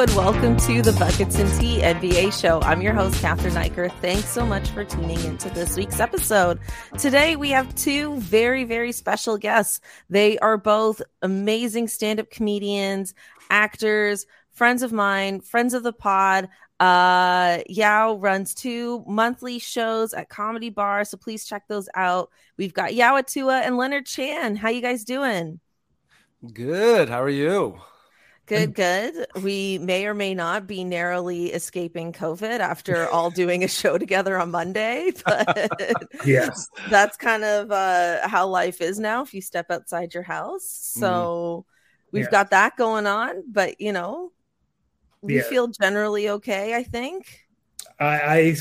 And welcome to the Buckets and Tea NBA show. I'm your host, Catherine Eicher. Thanks so much for tuning into this week's episode. Today, we have two very, very special guests. They are both amazing stand-up comedians, actors, friends of mine, friends of the pod. Yao runs two monthly shows at Comedy Bar, so please check those out. We've got Yao Atua and Leonard Chan. How you guys doing? Good. How are you? Good. We may or may not be narrowly escaping COVID after all doing a show together on Monday, but yes, that's kind of how life is now if you step outside your house. So we've got that going on, but you know, we feel generally okay, I think. I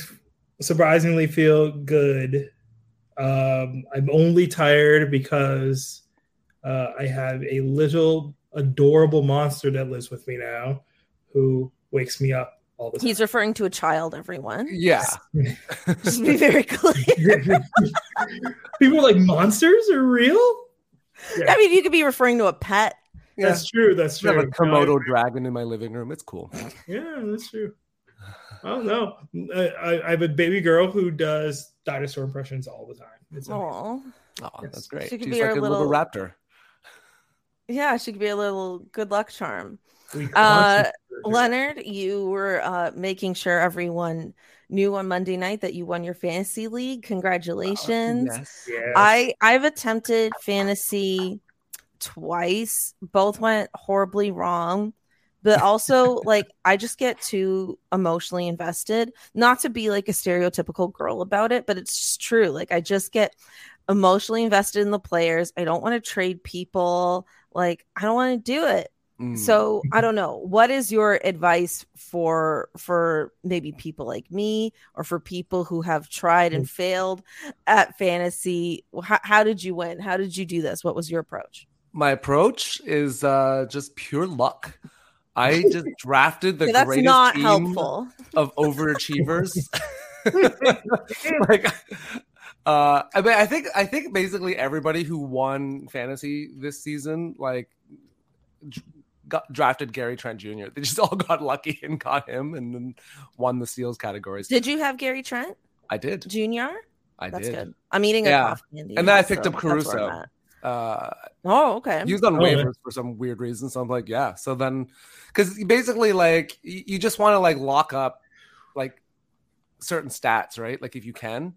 surprisingly feel good. I'm only tired because I have a little adorable monster that lives with me now who wakes me up all the time. He's referring to a child, everyone. Yeah. Just be very clear. People are like, monsters are real? Yeah. I mean, you could be referring to a pet. Yeah. That's true. I have a Komodo dragon in my living room. It's cool. Yeah, that's true. I don't know. I have a baby girl who does dinosaur impressions all the time. It's amazing. Yes. That's great. She's like a little raptor. Yeah, she could be a little good luck charm. Leonard, you were making sure everyone knew on Monday night that you won your fantasy league. Congratulations. Yes. I've attempted fantasy twice. Both went horribly wrong. But also, like, I just get too emotionally invested. Not to be like a stereotypical girl about it, but it's true. Like, I just get emotionally invested in the players. I don't want to trade people. Like, I don't want to do it. So I don't know. What is your advice for maybe people like me or for people who have tried and failed at fantasy? How did you win? How did you do this? What was your approach? My approach is just pure luck. I just drafted the greatest not team helpful. Of overachievers. I mean, I think basically everybody who won fantasy this season, like, got drafted Gary Trent Jr. They just all got lucky and got him, and then won the steals categories. Did you have Gary Trent? I did. Jr. That's good. I'm eating a coffee candy, and then I picked up Caruso. Okay. He was on waivers for some weird reason, so I'm like, yeah. So then, because basically, like, you just want to like lock up like certain stats, right? Like if you can.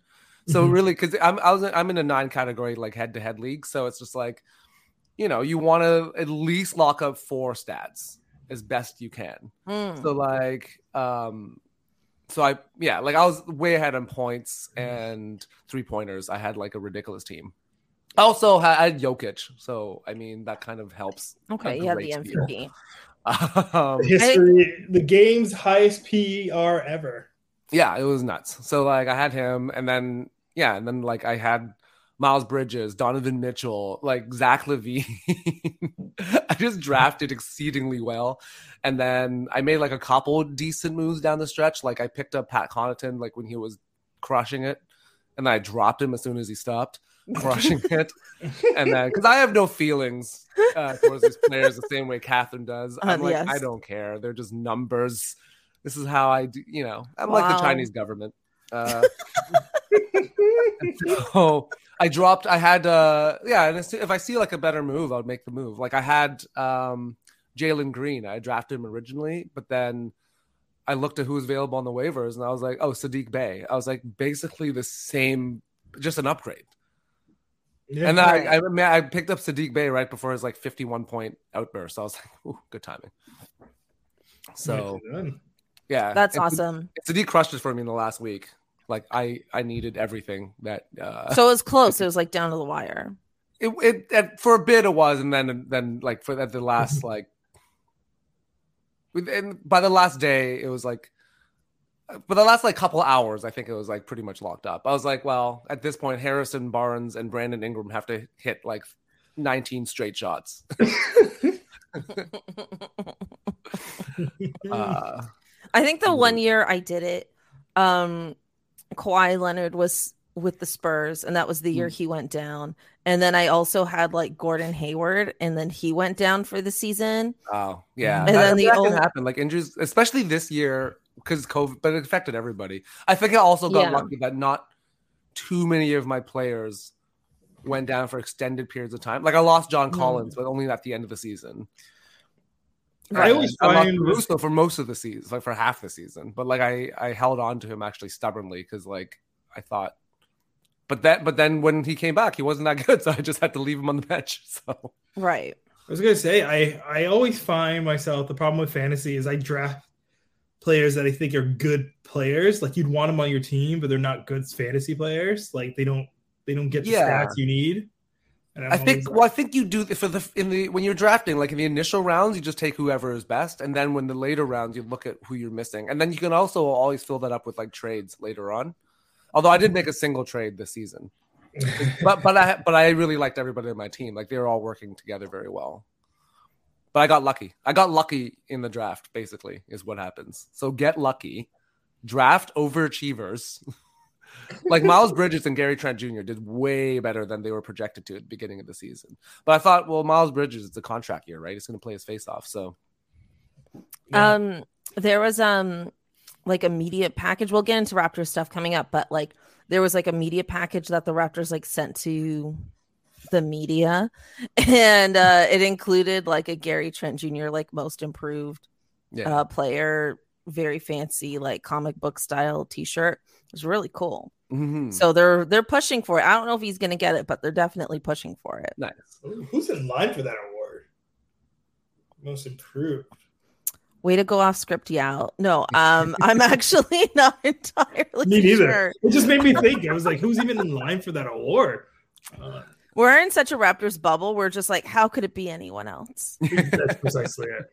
So really, because I'm in a 9 category like head-to-head league, so it's just like, you know, you want to at least lock up 4 stats as best you can. So like, so I was way ahead on points and 3-pointers. I had like a ridiculous team. Also, I had Jokic, so I mean that kind of helps. Okay, you have the MVP. The game's highest PER ever. Yeah, it was nuts. So like, I had him, and then like I had Miles Bridges, Donovan Mitchell, like Zach LaVine. I just drafted exceedingly well, and then I made like a couple decent moves down the stretch. Like I picked up Pat Connaughton, like when he was crushing it, and then I dropped him as soon as he stopped crushing it. And then, because I have no feelings towards these players the same way Catherine does, I'm like, I don't care. They're just numbers. This is how I do, you know, I'm like the Chinese government. So and if I see like a better move, I would make the move. Like I had Jalen Green. I drafted him originally, but then I looked at who was available on the waivers and I was like, oh, Sadiq Bey. I was like, basically the same, just an upgrade. Yeah. And then I picked up Sadiq Bey right before his like 51-point outburst. I was like, ooh, good timing. So yeah, that's awesome. Sadiq crushed it for me in the last week. Like I needed everything that. So it was close. It was like down to the wire. It for a bit it was, and then like for at the last like. And by the last day, it was like, but the last like couple hours, I think it was like pretty much locked up. I was like, well, at this point, Harrison Barnes and Brandon Ingram have to hit like 19 straight shots. I think the 1 year I did it, Kawhi Leonard was with the Spurs, and that was the year he went down. And then I also had like Gordon Hayward, and then he went down for the season. Oh yeah, and then that can happen, like injuries, especially this year because COVID, but it affected everybody. I think I also got lucky that not too many of my players went down for extended periods of time. Like I lost John Collins, but only at the end of the season. I always find Russo for most of the season, like for half the season, but like I held on to him actually stubbornly because like I thought. But then when he came back, he wasn't that good, so I just had to leave him on the bench. So right, I was gonna say I always find myself, the problem with fantasy is I draft players that I think are good players, like you'd want them on your team, but they're not good fantasy players. Like they don't get the stats you need. And I think you do for when you're drafting, like in the initial rounds, you just take whoever is best, and then when the later rounds, you look at who you're missing, and then you can also always fill that up with like trades later on. Although I didn't make a single trade this season, but I really liked everybody on my team. Like they were all working together very well. But I got lucky. I got lucky in the draft. Basically, is what happens. So get lucky, draft overachievers. Like Miles Bridges and Gary Trent Jr. did way better than they were projected to at the beginning of the season. But I thought, well, Miles Bridges, it's a contract year, right? He's going to play his face off. So, yeah. There was like a media package. We'll get into Raptors stuff coming up, but like there was like a media package that the Raptors like sent to the media, and it included like a Gary Trent Jr. like most improved player, very fancy like comic book style T-shirt. It was really cool. Mm-hmm. So they're pushing for it. I don't know if he's gonna get it, but they're definitely pushing for it. Nice. Who's in line for that award? Most improved. Way to go off script, Yao. No, I'm actually not entirely me neither. Sure. It just made me think. I was like, who's even in line for that award? We're in such a Raptors bubble. We're just like, how could it be anyone else? That's precisely it.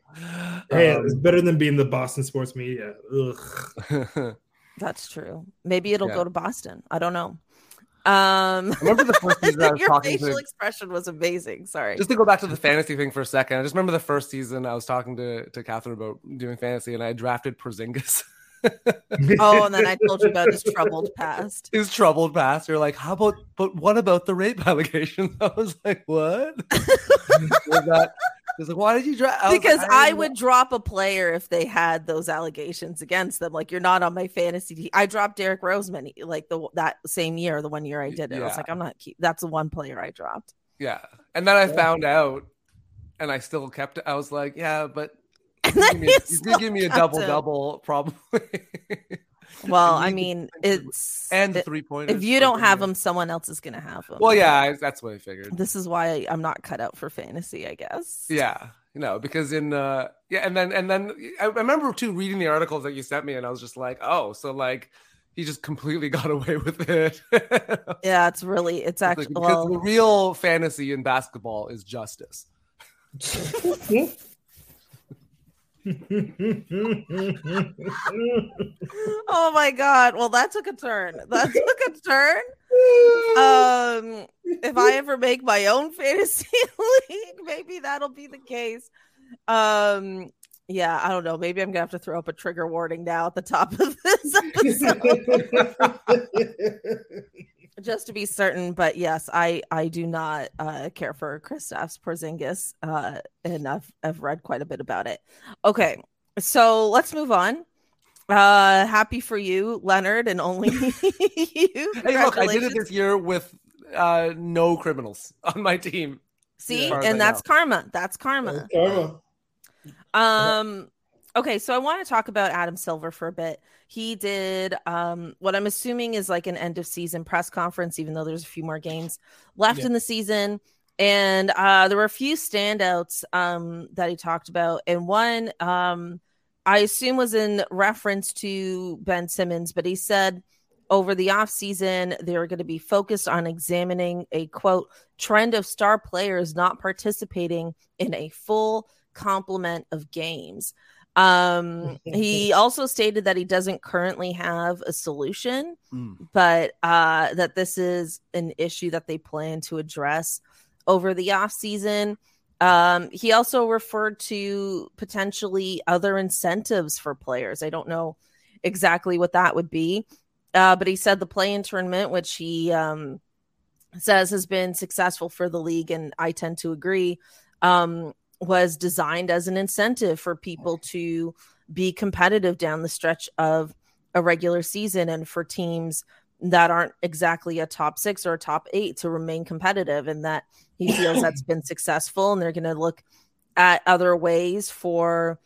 Hey, it's better than being the Boston sports media. Ugh. That's true. Maybe it'll go to Boston. I don't know. I remember the first season I was talking to. Your facial expression was amazing. Sorry. Just to go back to the fantasy thing for a second. I just remember the first season I was talking to Catherine about doing fantasy, and I drafted Porzingis. Oh, and then I told you about his troubled past. His troubled past. You're like, what about the rape allegations? I was like, what? He's like, why did you draft? Because I would drop a player if they had those allegations against them. Like, you're not on my fantasy team. I dropped Derek Roseman like that same year, the 1 year I did it. Yeah. I was like, that's the one player I dropped. Yeah. And then I found out, and I still kept it. I was like, yeah, but you did give me a double-double, probably. Well, I mean, it's... And 3-pointers. If you don't have them, someone else is going to have them. Well, yeah, that's what I figured. This is why I'm not cut out for fantasy, I guess. Yeah, because in... and then I remember, too, reading the articles that you sent me, and I was just like, oh, so, like, he just completely got away with it. Yeah, it's actually... Like, because the real fantasy in basketball is justice. Oh my god, well that took a turn. If I ever make my own fantasy league, maybe that'll be the case. I don't know, maybe I'm gonna have to throw up a trigger warning now at the top of this episode. Just to be certain, but yes, I do not care for Kristaps Porzingis, and I've read quite a bit about it. Okay, so let's move on. Happy for you, Leonard, and only you. Hey, look, I did it this year with no criminals on my team. See, and that's karma. That's karma. Okay, so I want to talk about Adam Silver for a bit. He did what I'm assuming is like an end of season press conference, even though there's a few more games left in the season. And there were a few standouts that he talked about. And one I assume was in reference to Ben Simmons, but he said over the offseason, they were going to be focused on examining a, quote, trend of star players not participating in a full complement of games. He also stated that he doesn't currently have a solution, but that this is an issue that they plan to address over the offseason. He also referred to potentially other incentives for players. I don't know exactly what that would be, but he said the play-in tournament, which he says has been successful for the league, and I tend to agree, was designed as an incentive for people to be competitive down the stretch of a regular season and for teams that aren't exactly a top six or a top eight to remain competitive, and that he feels that's been successful, and they're going to look at other ways for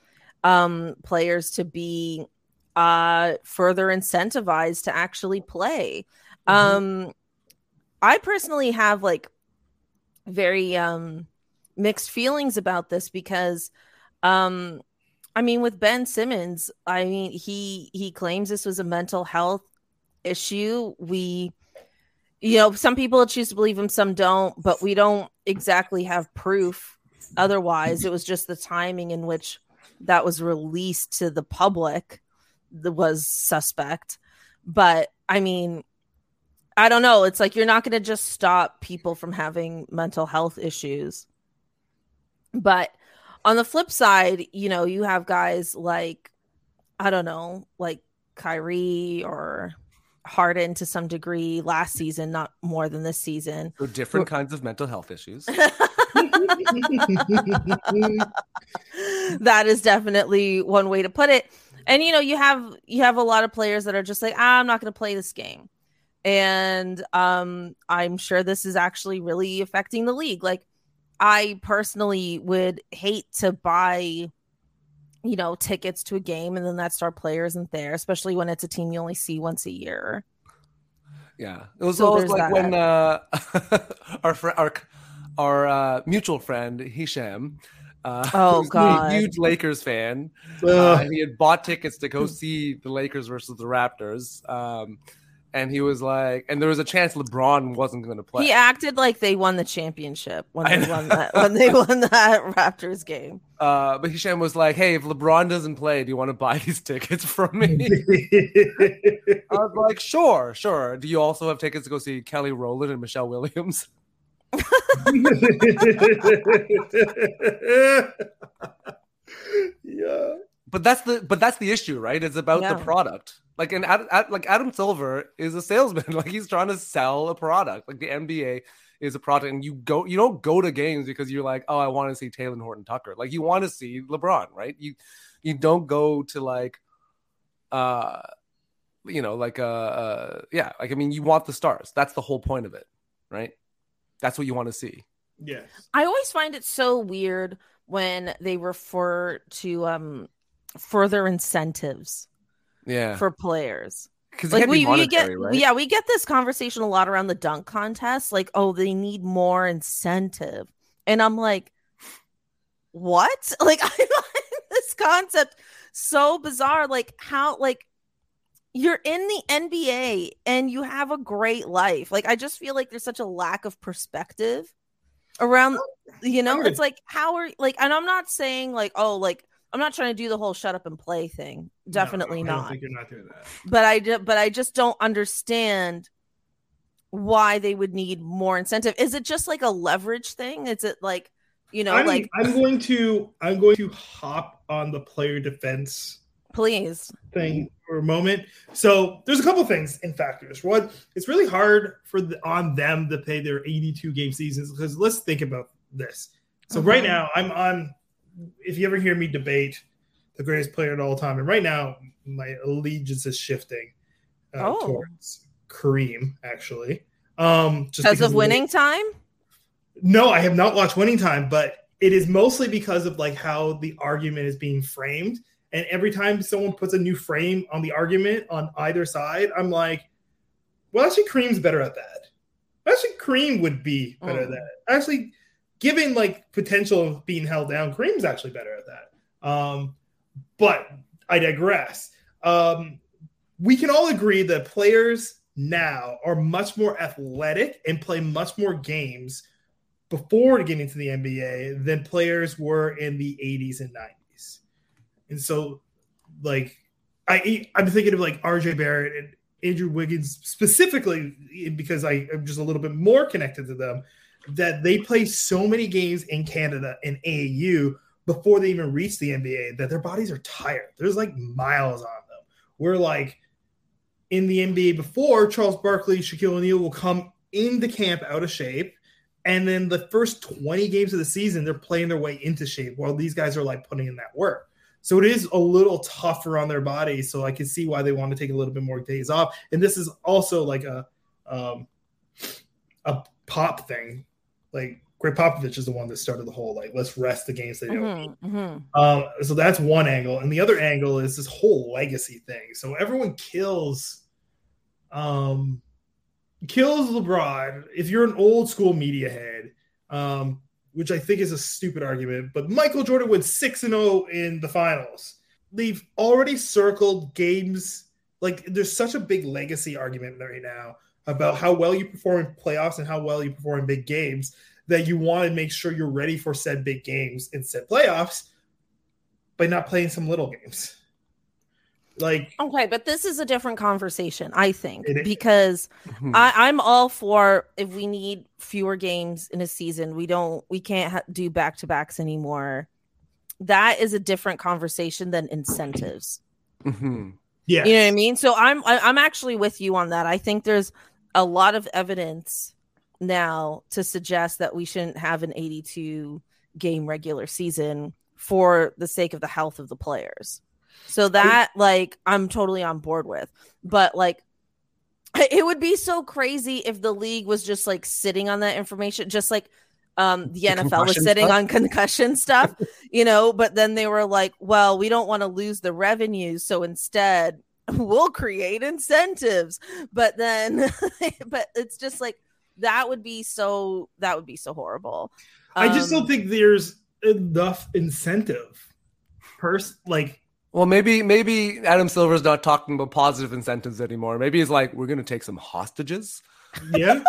players to be further incentivized to actually play. I personally have like very mixed feelings about this because I mean, with Ben Simmons, I mean, he claims this was a mental health issue. We, you know, some people choose to believe him, some don't, but we don't exactly have proof otherwise. It was just the timing in which that was released to the public that was suspect. But I mean, I don't know. It's like, you're not going to just stop people from having mental health issues. But on the flip side, you know, you have guys like, I don't know, like Kyrie or Harden to some degree last season, not more than this season. So different kinds of mental health issues. That is definitely one way to put it. And, you know, you have a lot of players that are just like, I'm not going to play this game. And I'm sure this is actually really affecting the league. Like, I personally would hate to buy, you know, tickets to a game and then that star player isn't there, especially when it's a team you only see once a year. Yeah. It was always like that. When our mutual friend, Hisham, a huge Lakers fan, he had bought tickets to go see the Lakers versus the Raptors. And he was like, and there was a chance LeBron wasn't going to play. He acted like they won the championship when they won that Raptors game. But Hisham was like, hey, if LeBron doesn't play, do you want to buy these tickets from me? I was like, sure. Do you also have tickets to go see Kelly Rowland and Michelle Williams? Yeah. But that's the issue, right? It's about the product. Like, and Adam Silver is a salesman. Like, he's trying to sell a product. Like, the NBA is a product, and you don't go to games because you're like, oh, I want to see Taylor Horton Tucker. Like, you want to see LeBron, right? You don't go to like, you know, like yeah. Like, I mean, you want the stars. That's the whole point of it, right? That's what you want to see. Yes. I always find it so weird when they refer to further incentives for players, because like we get we get this conversation a lot around the dunk contest, like, oh, they need more incentive, and I'm like, what? Like, I find this concept so bizarre. Like, how, like, you're in the NBA and you have a great life. Like, I just feel like there's such a lack of perspective around, you know. It's like, how are, like, and I'm not saying like, oh, like, I'm not trying to do the whole shut up and play thing. Definitely not. I think you're not doing that. But I just don't understand why they would need more incentive. Is it just like a leverage thing? Is it like, you know, like I'm going to hop on the player defense please thing for a moment. So there's a couple things in factors. One, it's really hard on them to pay their 82 game seasons, because let's think about this. So right now I'm on. If you ever hear me debate the greatest player of all time, and right now my allegiance is shifting towards Kareem, actually. Just because of Winning Time? No, I have not watched Winning Time, but it is mostly because of like how the argument is being framed And every time someone puts a new frame on the argument on either side, I'm like, well, actually, Kareem's better at that. Actually, Kareem would be better at that. Actually, given like potential of being held down, Kareem's actually better at that. But I digress. We can all agree that players now are much more athletic and play much more games before getting to the NBA than players were in the 80s and 90s. And so, like, I'm thinking of, like, RJ Barrett and Andrew Wiggins specifically because I'm just a little bit more connected to them, that they play so many games in Canada and AAU before they even reach the NBA that their bodies are tired. There's, like, miles on them. We're, like, in the NBA before, Charles Barkley, Shaquille O'Neal will come into camp out of shape, and then the first 20 games of the season, they're playing their way into shape while these guys are, like, putting in that work. So it is a little tougher on their body, so I can see why they want to take a little bit more days off. And this is also like a pop thing. Like Greg Popovich is the one that started the whole like let's rest the games they don't need. So that's one angle, and the other angle is this whole legacy thing. So everyone kills LeBron. If you're an old school media head. Which I think is a stupid argument, but Michael Jordan went 6-0 in the finals. They've already circled games. Like, there's such a big legacy argument right now about how well you perform in playoffs and how well you perform in big games that you want to make sure you're ready for said big games and said playoffs by not playing some little games. Like, okay, but this is a different conversation, I think, because I'm all for if we need fewer games in a season, we can't do back-to-backs anymore. That is a different conversation than incentives. Mm-hmm. Yeah, you know what I mean. So I'm actually with you on that. I think there's a lot of evidence now to suggest that we shouldn't have an 82 game regular season for the sake of the health of the players. So that, like, I'm totally on board with. But, like, it would be so crazy if the league was just, like, sitting on that information, just like the NFL was sitting on concussion stuff, you know, but then they were like, well, we don't want to lose the revenue, so instead we'll create incentives. But then – but it's just, like, that would be so horrible. I just don't think there's enough incentive like – well, maybe Adam Silver's not talking about positive incentives anymore. Maybe he's like, we're going to take some hostages. Yeah.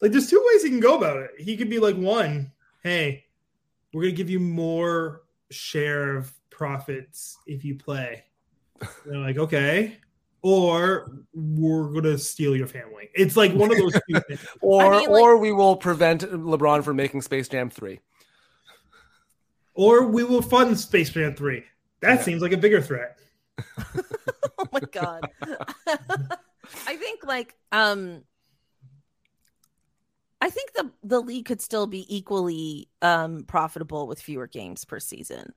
Like, there's two ways he can go about it. He could be like, one, hey, we're going to give you more share of profits if you play. And they're like, okay. Or we're going to steal your family. It's like one of those two things. Or we will prevent LeBron from making Space Jam 3. Or we will fund Space Jam 3. That seems like a bigger threat. Oh my God. I think like the league could still be equally profitable with fewer games per season.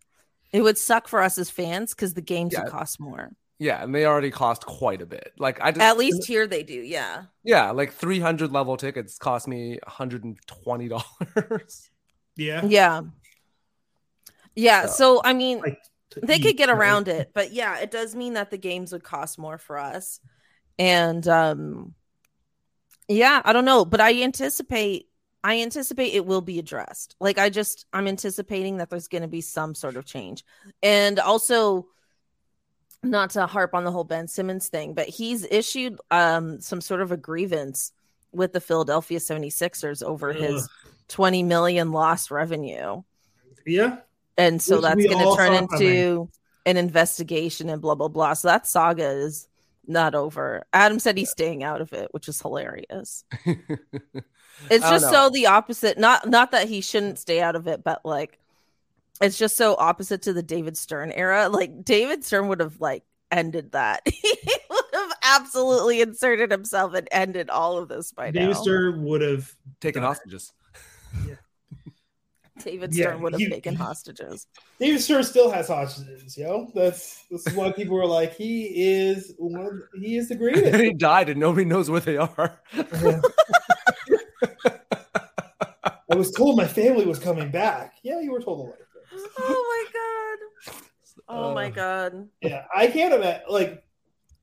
It would suck for us as fans because the games would cost more. Yeah, and they already cost quite a bit. Like at least here they do, yeah. Yeah, like 300 level tickets cost me $120. Yeah. Yeah. Yeah, so I mean, like, they could get around it, but yeah, it does mean that the games would cost more for us. And yeah, I don't know, but I anticipate it will be addressed. Like I'm anticipating that there's going to be some sort of change. And also, not to harp on the whole Ben Simmons thing, but he's issued some sort of a grievance with the Philadelphia 76ers over his $20 million lost revenue. Yeah. And so that's going to turn into an investigation and blah, blah, blah. So that saga is not over. Adam said he's staying out of it, which is hilarious. It's just so the opposite. Not that he shouldn't stay out of it, but like it's just so opposite to the David Stern era. Like David Stern would have like ended that. He would have absolutely inserted himself and ended all of this by now. David Stern would have taken hostages. Yeah. David Stern would have taken hostages. David Stern still has hostages, yo. This is why people were like, he is the greatest. He died and nobody knows where they are. Yeah. I was told my family was coming back. Yeah, you were told a lot. Oh my God. Oh my God. Yeah, I can't imagine, like,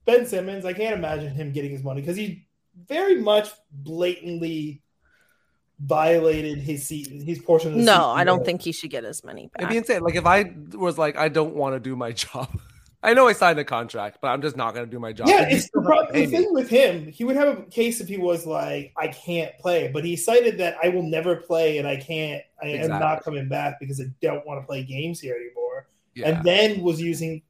Ben Simmons, I can't imagine him getting his money because he very much blatantly violated his seat, his portion of the season. No, I don't think he should get his money back. It'd be insane. Like, if I was like, I don't want to do my job. I know I signed a contract, but I'm just not going to do my job. Yeah, it's the thing with him. He would have a case if he was like, I can't play. But he cited that I will never play and I can't. I am not coming back because I don't want to play games here anymore. Yeah. And then was using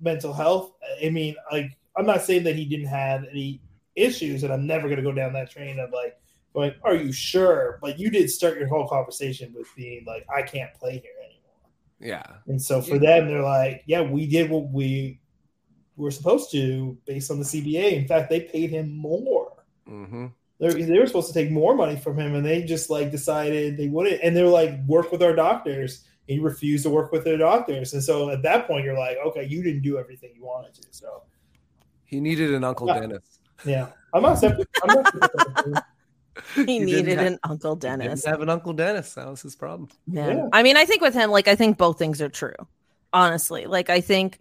mental health. I mean, like, I'm not saying that he didn't have any issues, and I'm never going to go down that train of like, going, are you sure? But you did start your whole conversation with being like, I can't play here anymore. Yeah. And so for them, they're like, yeah, we did what we were supposed to based on the CBA. In fact, they paid him more. Mm-hmm. They were supposed to take more money from him, and they just like decided they wouldn't. And they're like, work with our doctors. And he refused to work with their doctors. And so at that point, you're like, okay, you didn't do everything you wanted to. So he needed an Uncle Dennis. Yeah. I'm not He needed an Uncle Dennis. He didn't have an Uncle Dennis. That was his problem. Yeah. I mean, I think with him, like, I think both things are true, honestly. Like, I think,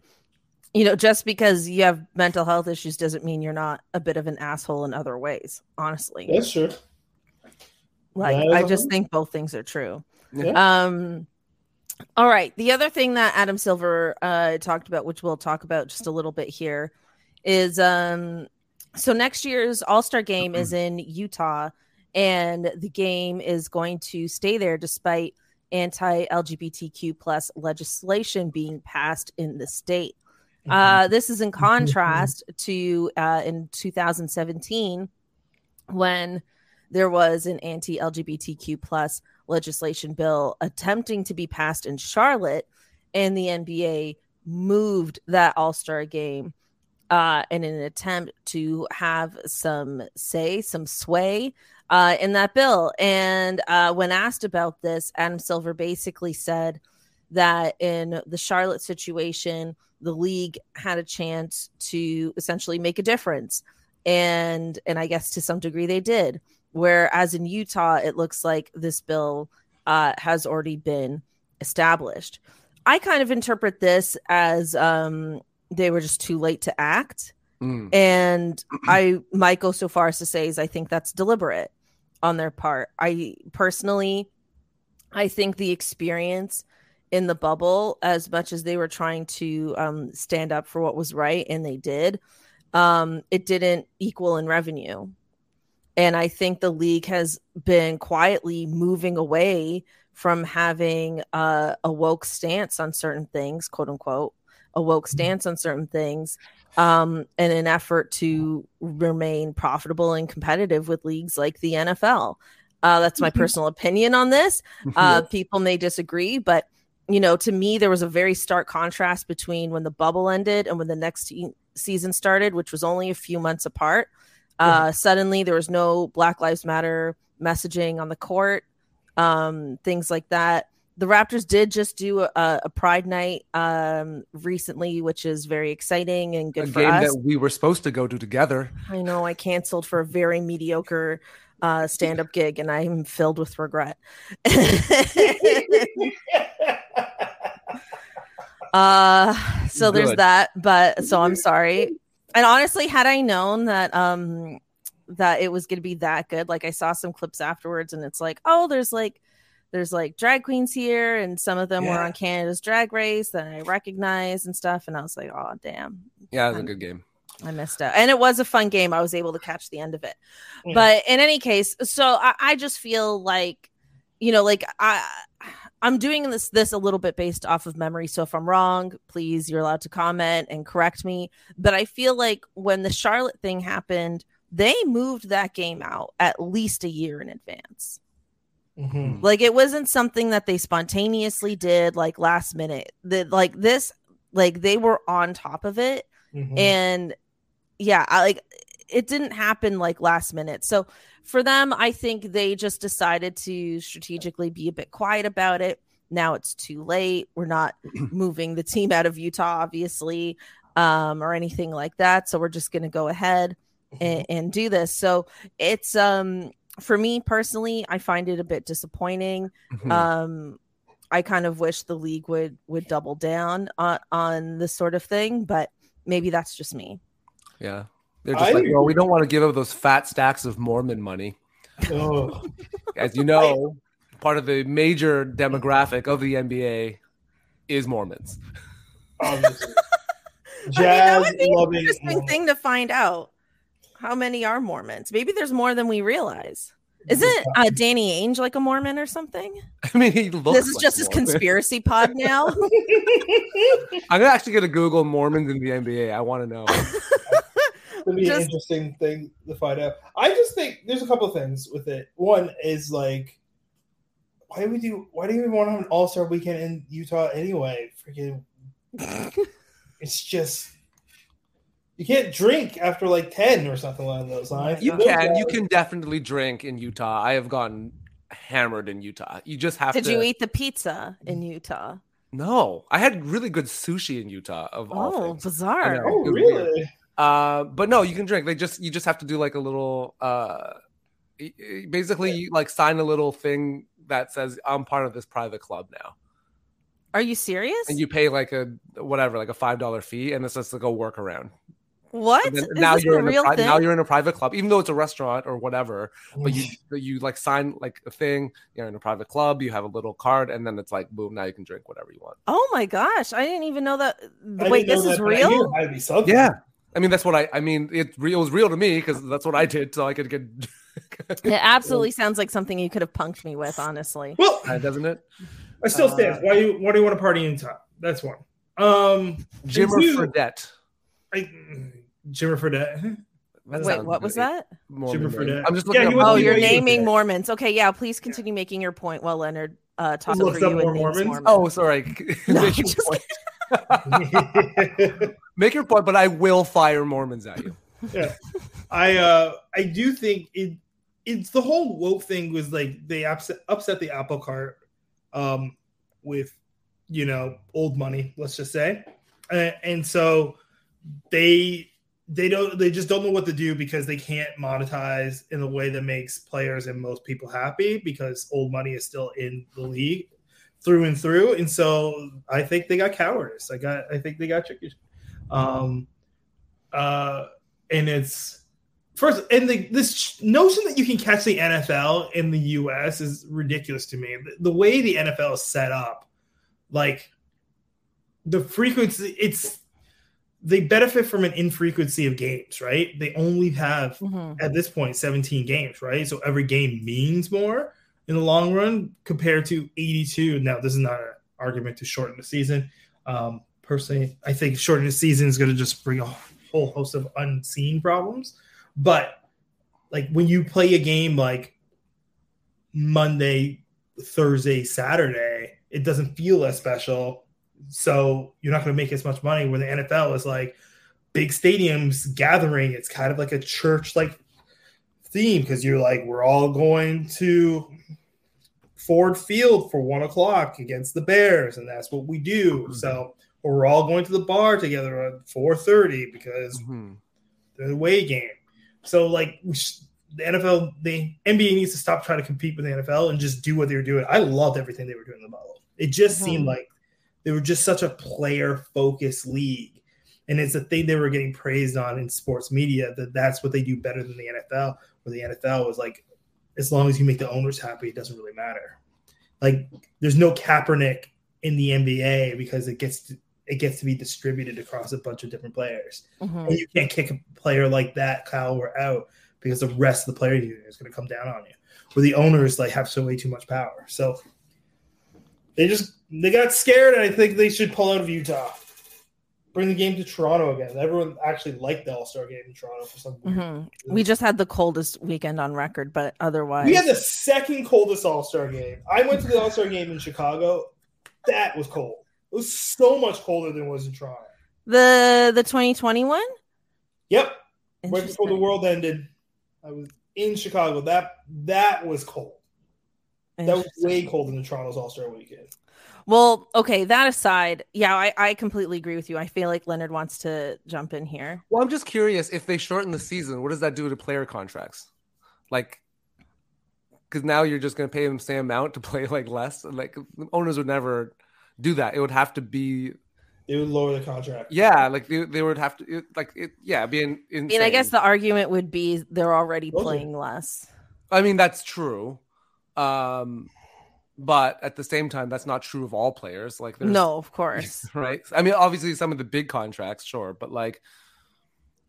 you know, just because you have mental health issues doesn't mean you're not a bit of an asshole in other ways, honestly. That's true. Like, I just think both things are true. Yeah. All right. The other thing that Adam Silver talked about, which we'll talk about just a little bit here, is so next year's All-Star game is in Utah, and the game is going to stay there despite anti-LGBTQ plus legislation being passed in the state. This is in contrast to in 2017 when there was an anti-LGBTQ plus legislation bill attempting to be passed in Charlotte, and the NBA moved that All-Star game in an attempt to have some say, some sway in that bill. And when asked about this, Adam Silver basically said that in the Charlotte situation, the league had a chance to essentially make a difference. And I guess to some degree they did. Whereas in Utah, it looks like this bill has already been established. I kind of interpret this as they were just too late to act. And I might go so far as to say is I think that's deliberate on their part. I personally, I think the experience in the bubble, as much as they were trying to stand up for what was right, and they did, it didn't equal in revenue. And I think the league has been quietly moving away from having a woke stance on certain things, quote unquote, a woke stance on certain things in an effort to remain profitable and competitive with leagues like the NFL. That's my personal opinion on this. People may disagree, but, you know, to me, there was a very stark contrast between when the bubble ended and when the next season started, which was only a few months apart. Suddenly there was no Black Lives Matter messaging on the court, things like that. The Raptors did just do a Pride Night recently, which is very exciting and good for us. A game that we were supposed to go to together. I know. I canceled for a very mediocre stand-up gig, and I'm filled with regret. So there's that. But so I'm sorry. And honestly, had I known that that it was going to be that good, like I saw some clips afterwards, and it's like, oh, there's drag queens here, and some of them were on Canada's Drag Race that I recognize and stuff. And I was like, oh, damn. Yeah, it was a good game. I missed out. And it was a fun game. I was able to catch the end of it. Yeah. But in any case, so I just feel like, you know, like I'm doing this a little bit based off of memory. So if I'm wrong, please, you're allowed to comment and correct me. But I feel like when the Charlotte thing happened, they moved that game out at least a year in advance. Mm-hmm. Like, it wasn't something that they spontaneously did, like, last minute. They were on top of it. Mm-hmm. And, yeah, it didn't happen, like, last minute. So, for them, I think they just decided to strategically be a bit quiet about it. Now it's too late. We're not moving the team out of Utah, obviously, or anything like that. So, we're just going to go ahead and do this. So, it's... For me personally, I find it a bit disappointing. I kind of wish the league would double down on this sort of thing, but maybe that's just me. Yeah. They're just like, well, we don't want to give up those fat stacks of Mormon money. Oh. As you know, part of the major demographic of the NBA is Mormons. Obviously. Jazz, I mean, that would be an interesting thing to find out. How many are Mormons? Maybe there's more than we realize. Isn't Danny Ainge like a Mormon or something? I mean, he looks. This is like just his conspiracy pod now. I'm actually going to Google Mormons in the NBA. I want to know. It'll be an interesting thing to find out. I just think there's a couple of things with it. One is like, why do we want to have an All-Star weekend in Utah anyway? Freaking, it's just. You can't drink after like 10 or something along those lines. You can definitely drink in Utah. I have gotten hammered in Utah. You just have to. Did you eat the pizza in Utah? No, I had really good sushi in Utah. Of all things. Bizarre. Oh, really? But no, you can drink. You just have to do like a little. Basically, you like sign a little thing that says I'm part of this private club now. Are you serious? And you pay like a $5 fee, and it's just like a workaround. What? Now you're in a private club, even though it's a restaurant or whatever. But you like sign like a thing. You're in a private club. You have a little card, and then it's like boom. Now you can drink whatever you want. Oh my gosh! I didn't even know that. Wait, this is real? Yeah. I mean, that's what I mean. It was real to me because that's what I did, so I could get. It absolutely sounds like something you could have punked me with, honestly. Well, doesn't it? I still stand. Why do you want to party in time? That's one. Jimmer Fredette. Jimmer Fredette. Wait, what was that? Jimmer Fredette. I'm just looking up. Oh, you're naming Mormons. Okay, yeah. Please continue making your point while Leonard talks over you. Mormons. Oh, sorry. No, make your point, but I will fire Mormons at you. Yeah, I do think it's the whole woke thing was like they upset the apple cart with old money, let's just say, and so. They just don't know what to do because they can't monetize in a way that makes players and most people happy because old money is still in the league through and through. And so I think they got cowardice. I think they got tricky. And it's first, and this notion that you can catch the NFL in the US is ridiculous to me. The way the NFL is set up, like the frequency, they benefit from an infrequency of games, right? They only have, at this point, 17 games, right? So every game means more in the long run compared to 82. Now, this is not an argument to shorten the season. Personally, I think shortening the season is going to just bring a whole host of unseen problems. But, like, when you play a game like Monday, Thursday, Saturday, it doesn't feel as special. So you're not going to make as much money where the NFL is like big stadiums gathering. It's kind of like a church like theme because you're like, we're all going to Ford Field for 1:00 against the Bears. And that's what we do. Mm-hmm. So or we're all going to the bar together at 4:30 because they're the away game. So like the NFL, the NBA needs to stop trying to compete with the NFL and just do what they were doing. I loved everything they were doing in the bubble. It just seemed like, they were just such a player-focused league. And it's a thing they were getting praised on in sports media, that's what they do better than the NFL, where the NFL was like, as long as you make the owners happy, it doesn't really matter. Like, there's no Kaepernick in the NBA because it gets to be distributed across a bunch of different players. And you can't kick a player like that, Kyle, we're out, because the rest of the player unit is going to come down on you. Where the owners, like, have way too much power. So They got scared, and I think they should pull out of Utah. Bring the game to Toronto again. Everyone actually liked the All-Star game in Toronto for some reason. We just had the coldest weekend on record, but otherwise... We had the second coldest All-Star game. I went to the All-Star game in Chicago. That was cold. It was so much colder than it was in Toronto. The 2020 one? Yep. Right before the world ended, I was in Chicago. That was cold. That was way colder than Toronto's All-Star weekend. Well, okay, that aside, yeah, I completely agree with you. I feel like Leonard wants to jump in here. Well, I'm just curious, if they shorten the season, what does that do to player contracts? Like, because now you're just going to pay him the same amount to play like less. Like owners would never do that. It would have to be. It would lower the contract. Yeah, like they would have to like it. Yeah, being. I mean, I guess the argument would be they're already playing less. I mean, that's true. But at the same time, that's not true of all players. Like, there's, no, of course, right? I mean, obviously, some of the big contracts, sure, but like,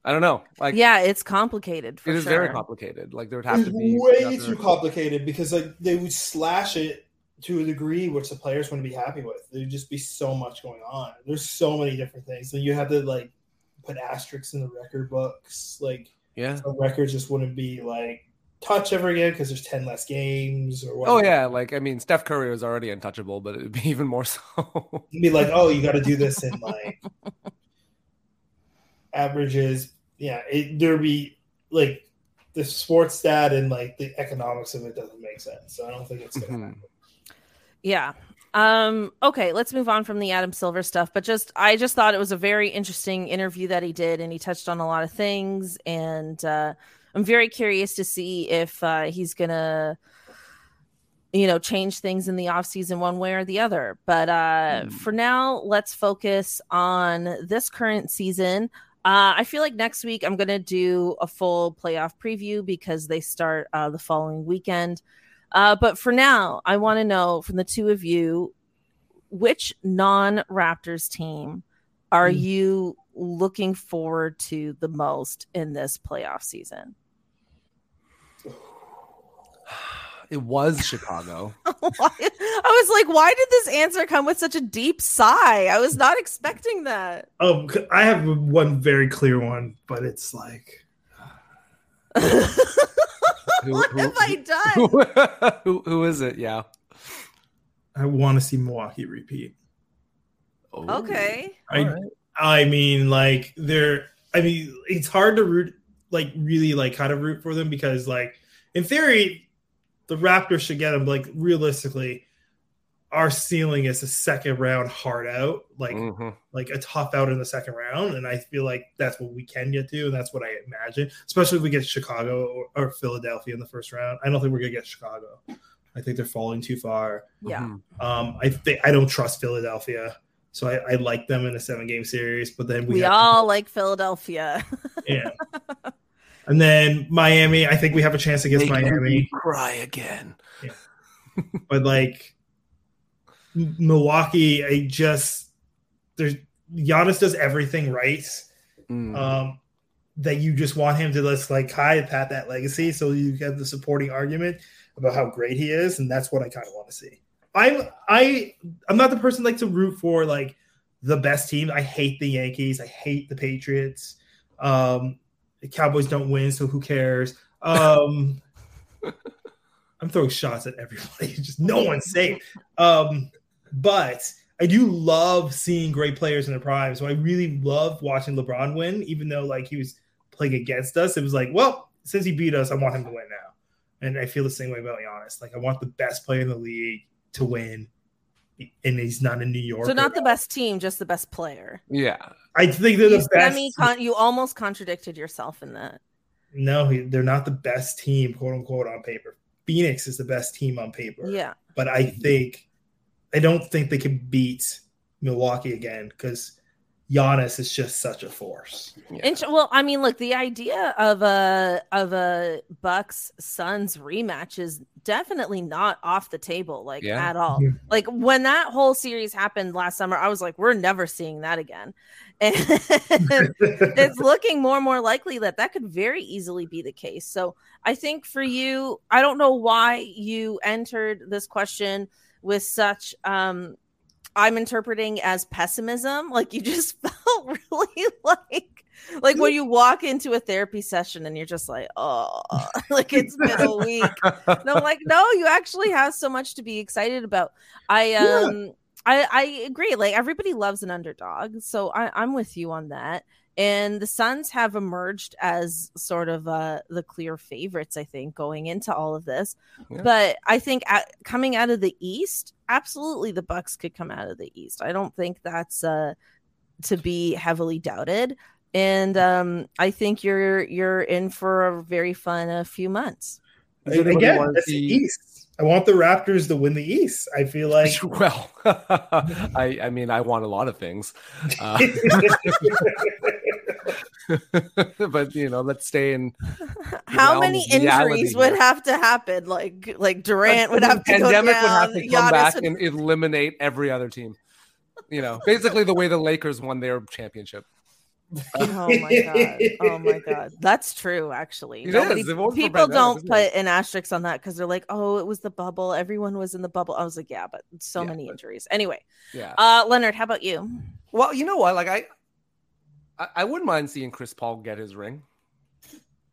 I don't know. Like, yeah, it's complicated. For it is very complicated. Like, there would have to be way too complicated because like they would slash it to a degree which the players wouldn't be happy with. There'd just be so much going on. There's so many different things. So you have to like put asterisks in the record books. Like, yeah, the records just wouldn't be like. Touch ever again because there's 10 less games or whatever. Oh yeah, like I mean Steph Curry was already untouchable, but it'd be even more so. You'd be like, oh, you got to do this in like averages. Yeah, there'd be like the sports stat and like the economics of it doesn't make sense. So I don't think it's gonna happen. Yeah. Okay, let's move on from the Adam Silver stuff, but I just thought it was a very interesting interview that he did, and he touched on a lot of things, and I'm very curious to see if he's going to, you know, change things in the offseason one way or the other. But for now, let's focus on this current season. I feel like next week I'm going to do a full playoff preview because they start the following weekend. But for now, I want to know from the two of you, which non-Raptors team are you looking forward to the most in this playoff season? It was Chicago. I was like, why did this answer come with such a deep sigh? I was not expecting that. Oh, I have one very clear one, but it's like... what have I done? Who is it? Yeah. I want to see Milwaukee repeat. Oh. Okay. I mean, like, it's hard to root, like, really, like, kind of root for them because, like, in theory, the Raptors should get them. Like, realistically, our ceiling is a second round hard out, like, like a tough out in the second round. And I feel like that's what we can get to. And that's what I imagine, especially if we get Chicago or Philadelphia in the first round. I don't think we're going to get Chicago. I think they're falling too far. Yeah. I don't trust Philadelphia. So I like them in a 7-game series, but then we all like Philadelphia. Yeah. And then Miami, I think we have a chance against Miami. Cry again. Yeah. But like Milwaukee, Giannis does everything right. That you just want him to just like hide pat that legacy. So you have the supporting argument about how great he is. And that's what I kind of want to see. I'm not the person like to root for like the best team. I hate the Yankees. I hate the Patriots. The Cowboys don't win, so who cares? I'm throwing shots at everybody. Just no one's safe. But I do love seeing great players in their prime. So I really love watching LeBron win, even though like he was playing against us. It was like, well, since he beat us, I want him to win now. And I feel the same way about Giannis. Like I want the best player in the league to win, and he's not in New York. So not the best team, just the best player. Yeah. I think they're the best. You almost contradicted yourself in that. No, they're not the best team, quote unquote, on paper. Phoenix is the best team on paper. Yeah. But I don't think they can beat Milwaukee again because Giannis is just such a force. Yeah. And well, I mean, look, the idea of a Bucks-Suns rematch is definitely not off the table, like at all. Yeah. Like when that whole series happened last summer, I was like, we're never seeing that again. And it's looking more and more likely that could very easily be the case. So I think for you, I don't know why you entered this question with such I'm interpreting as pessimism. Like you just felt really like when you walk into a therapy session and you're just like, oh, like it's been a week. And I'm like, no, you actually have so much to be excited about. I agree. Like everybody loves an underdog. So I'm with you on that. And the Suns have emerged as sort of the clear favorites, I think, going into all of this. Yeah. But I think coming out of the East, absolutely the Bucks could come out of the East. I don't think that's to be heavily doubted. And I think you're in for a very fun few months. Again, that's the East. I want the Raptors to win the East. I feel like. Well, I mean, I want a lot of things. But, you know, let's stay in. How many injuries would have to happen? Like Durant would have to go down. Pandemic would have to come back and eliminate every other team. You know, basically the way the Lakers won their championship. Oh my god, that's true. Actually, people don't put an asterisk on that because they're like, oh, it was the bubble, everyone was in the bubble. I was like, yeah, but so many injuries anyway. Yeah. Leonard, how about you? Well, you know what, like I wouldn't mind seeing Chris Paul get his ring,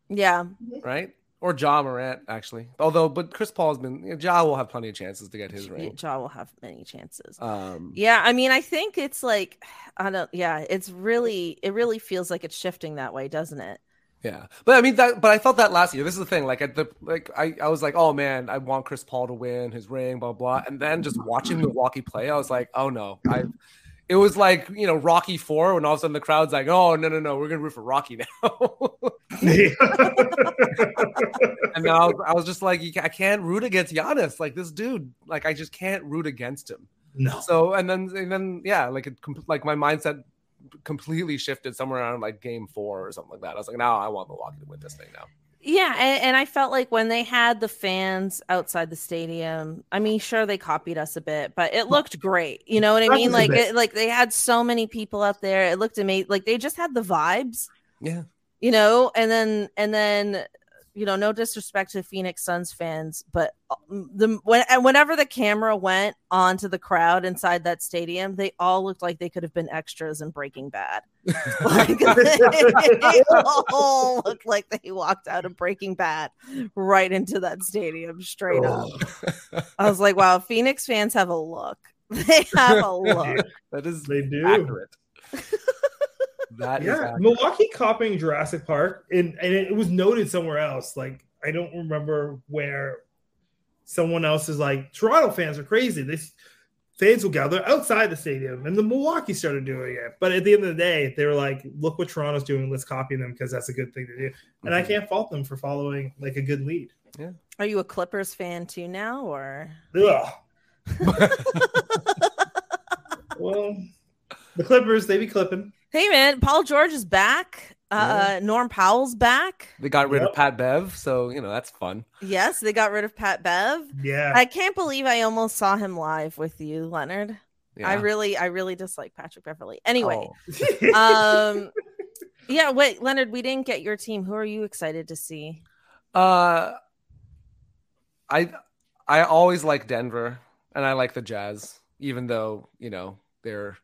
yeah, right? Or Ja Morant, actually. Although, but Chris Paul's been... Ja will have plenty of chances to get his ring. Ja will have many chances. Yeah, I mean, I think it's like... I don't... Yeah, it's really... It really feels like it's shifting that way, doesn't it? Yeah. But I mean, that... But I felt that last year. This is the thing. Like, at the... Like, I was like, oh, man, I want Chris Paul to win his ring, blah, blah. And then just watching Milwaukee play, I was like, oh, no. It was like, you know, Rocky 4 when all of a sudden the crowd's like, oh, no, we're going to root for Rocky now. And I was just like, I can't root against Giannis. Like, this dude, like, I just can't root against him. No. So, and then yeah, like, my mindset completely shifted somewhere around, like, game 4 or something like that. I was like, no, I want Milwaukee to win this thing now. Yeah, and I felt like when they had the fans outside the stadium, I mean, sure, they copied us a bit, but it looked great. You know what I mean? Like, they had so many people out there. It looked amazing. Like, they just had the vibes. Yeah. You know, and then, you know, no disrespect to Phoenix Suns fans, but whenever the camera went onto the crowd inside that stadium, they all looked like they could have been extras in Breaking Bad. Like, they all looked like they walked out of Breaking Bad right into that stadium straight up. I was like, wow, Phoenix fans have a look. They have a look. That is, they do. Accurate. Yeah, Milwaukee copying Jurassic Park, and it was noted somewhere else. Like, I don't remember where. Someone else is like, Toronto fans are crazy. These fans will gather outside the stadium, and the Milwaukee started doing it. But at the end of the day, they were like, look what Toronto's doing. Let's copy them because that's a good thing to do. And I can't fault them for following like a good lead. Yeah. Are you a Clippers fan too now, or? Ugh. Well, the Clippers, they be clipping. Hey, man, Paul George is back. Norm Powell's back. They got rid of Pat Bev, so, you know, that's fun. Yes, they got rid of Pat Bev. Yeah. I can't believe I almost saw him live with you, Leonard. Yeah. I really dislike Patrick Beverley. Anyway. Oh. Yeah, wait, Leonard, we didn't get your team. Who are you excited to see? I always like Denver, and I like the Jazz, even though, you know, they're...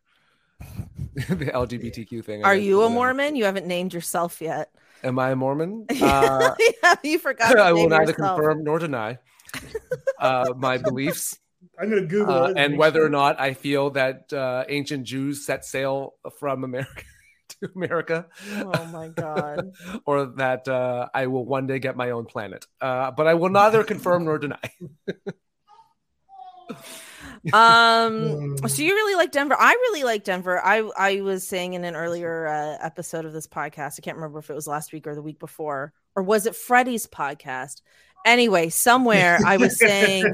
the LGBTQ thing. Are you a Mormon? You haven't named yourself yet. Am I a Mormon? Yeah, you forgot. I will neither confirm nor deny my beliefs. I'm going to Google it and whether or not I feel that ancient Jews set sail from America to America. Oh my God! Or that I will one day get my own planet. But I will neither confirm nor deny. So you really like Denver. I really like Denver. I was saying in an earlier episode of this podcast, I can't remember if it was last week or the week before, or was it Freddie's podcast? Anyway, somewhere I was saying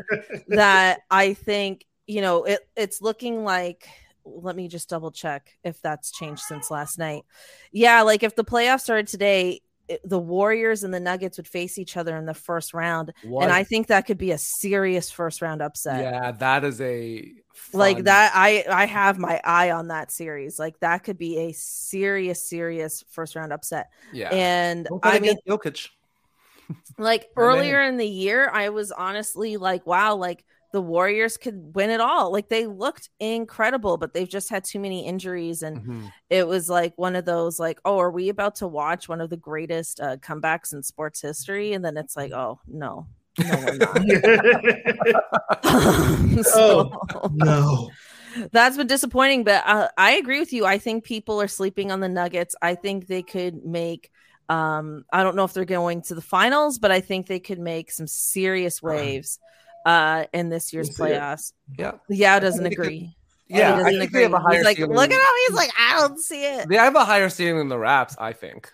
that I think, you know, it's looking like, let me just double check if that's changed since last night. Yeah, like if the playoffs started today, the Warriors and the Nuggets would face each other in the first round. What? And I think that could be a serious first round upset. Yeah, that is a fun... like that. I have my eye on that series. Like that could be a serious first round upset. Yeah. And I mean, Jokic. Like earlier in the year, I was honestly like, wow, like the Warriors could win it all. Like they looked incredible, but they've just had too many injuries. And it was like one of those like, oh, are we about to watch one of the greatest comebacks in sports history? And then it's like, oh, no, we're not. No. That's been disappointing. But I agree with you. I think people are sleeping on the Nuggets. I think they could make, I don't know if they're going to the finals, but I think they could make some serious waves. In this year's playoffs. Yeah. Yao doesn't agree. Yeah, he doesn't agree. They have a higher he's like, ceiling. Look at how he's like, I don't see it. They have a higher ceiling than the Raps, I think.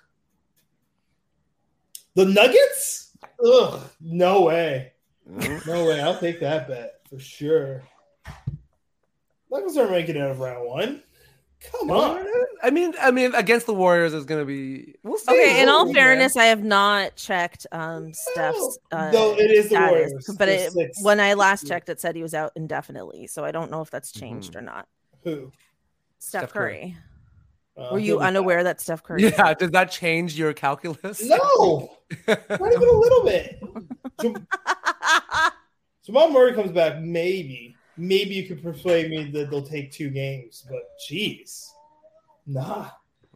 The Nuggets? Ugh, no way. No way. I'll take that bet for sure. Lakers aren't making it out of round one. Come on. I mean, against the Warriors is going to be. We'll see. Okay. In all fairness, I have not checked Steph's. No, it is the Warriors. But when I last checked, it said he was out indefinitely. So I don't know if that's changed or not. Who? Steph Curry. Were you unaware that Steph Curry? Yeah. Does that change your calculus? No. Not even a little bit. Jamal Murray comes back, maybe. Maybe you could persuade me that they'll take two games, but geez, nah.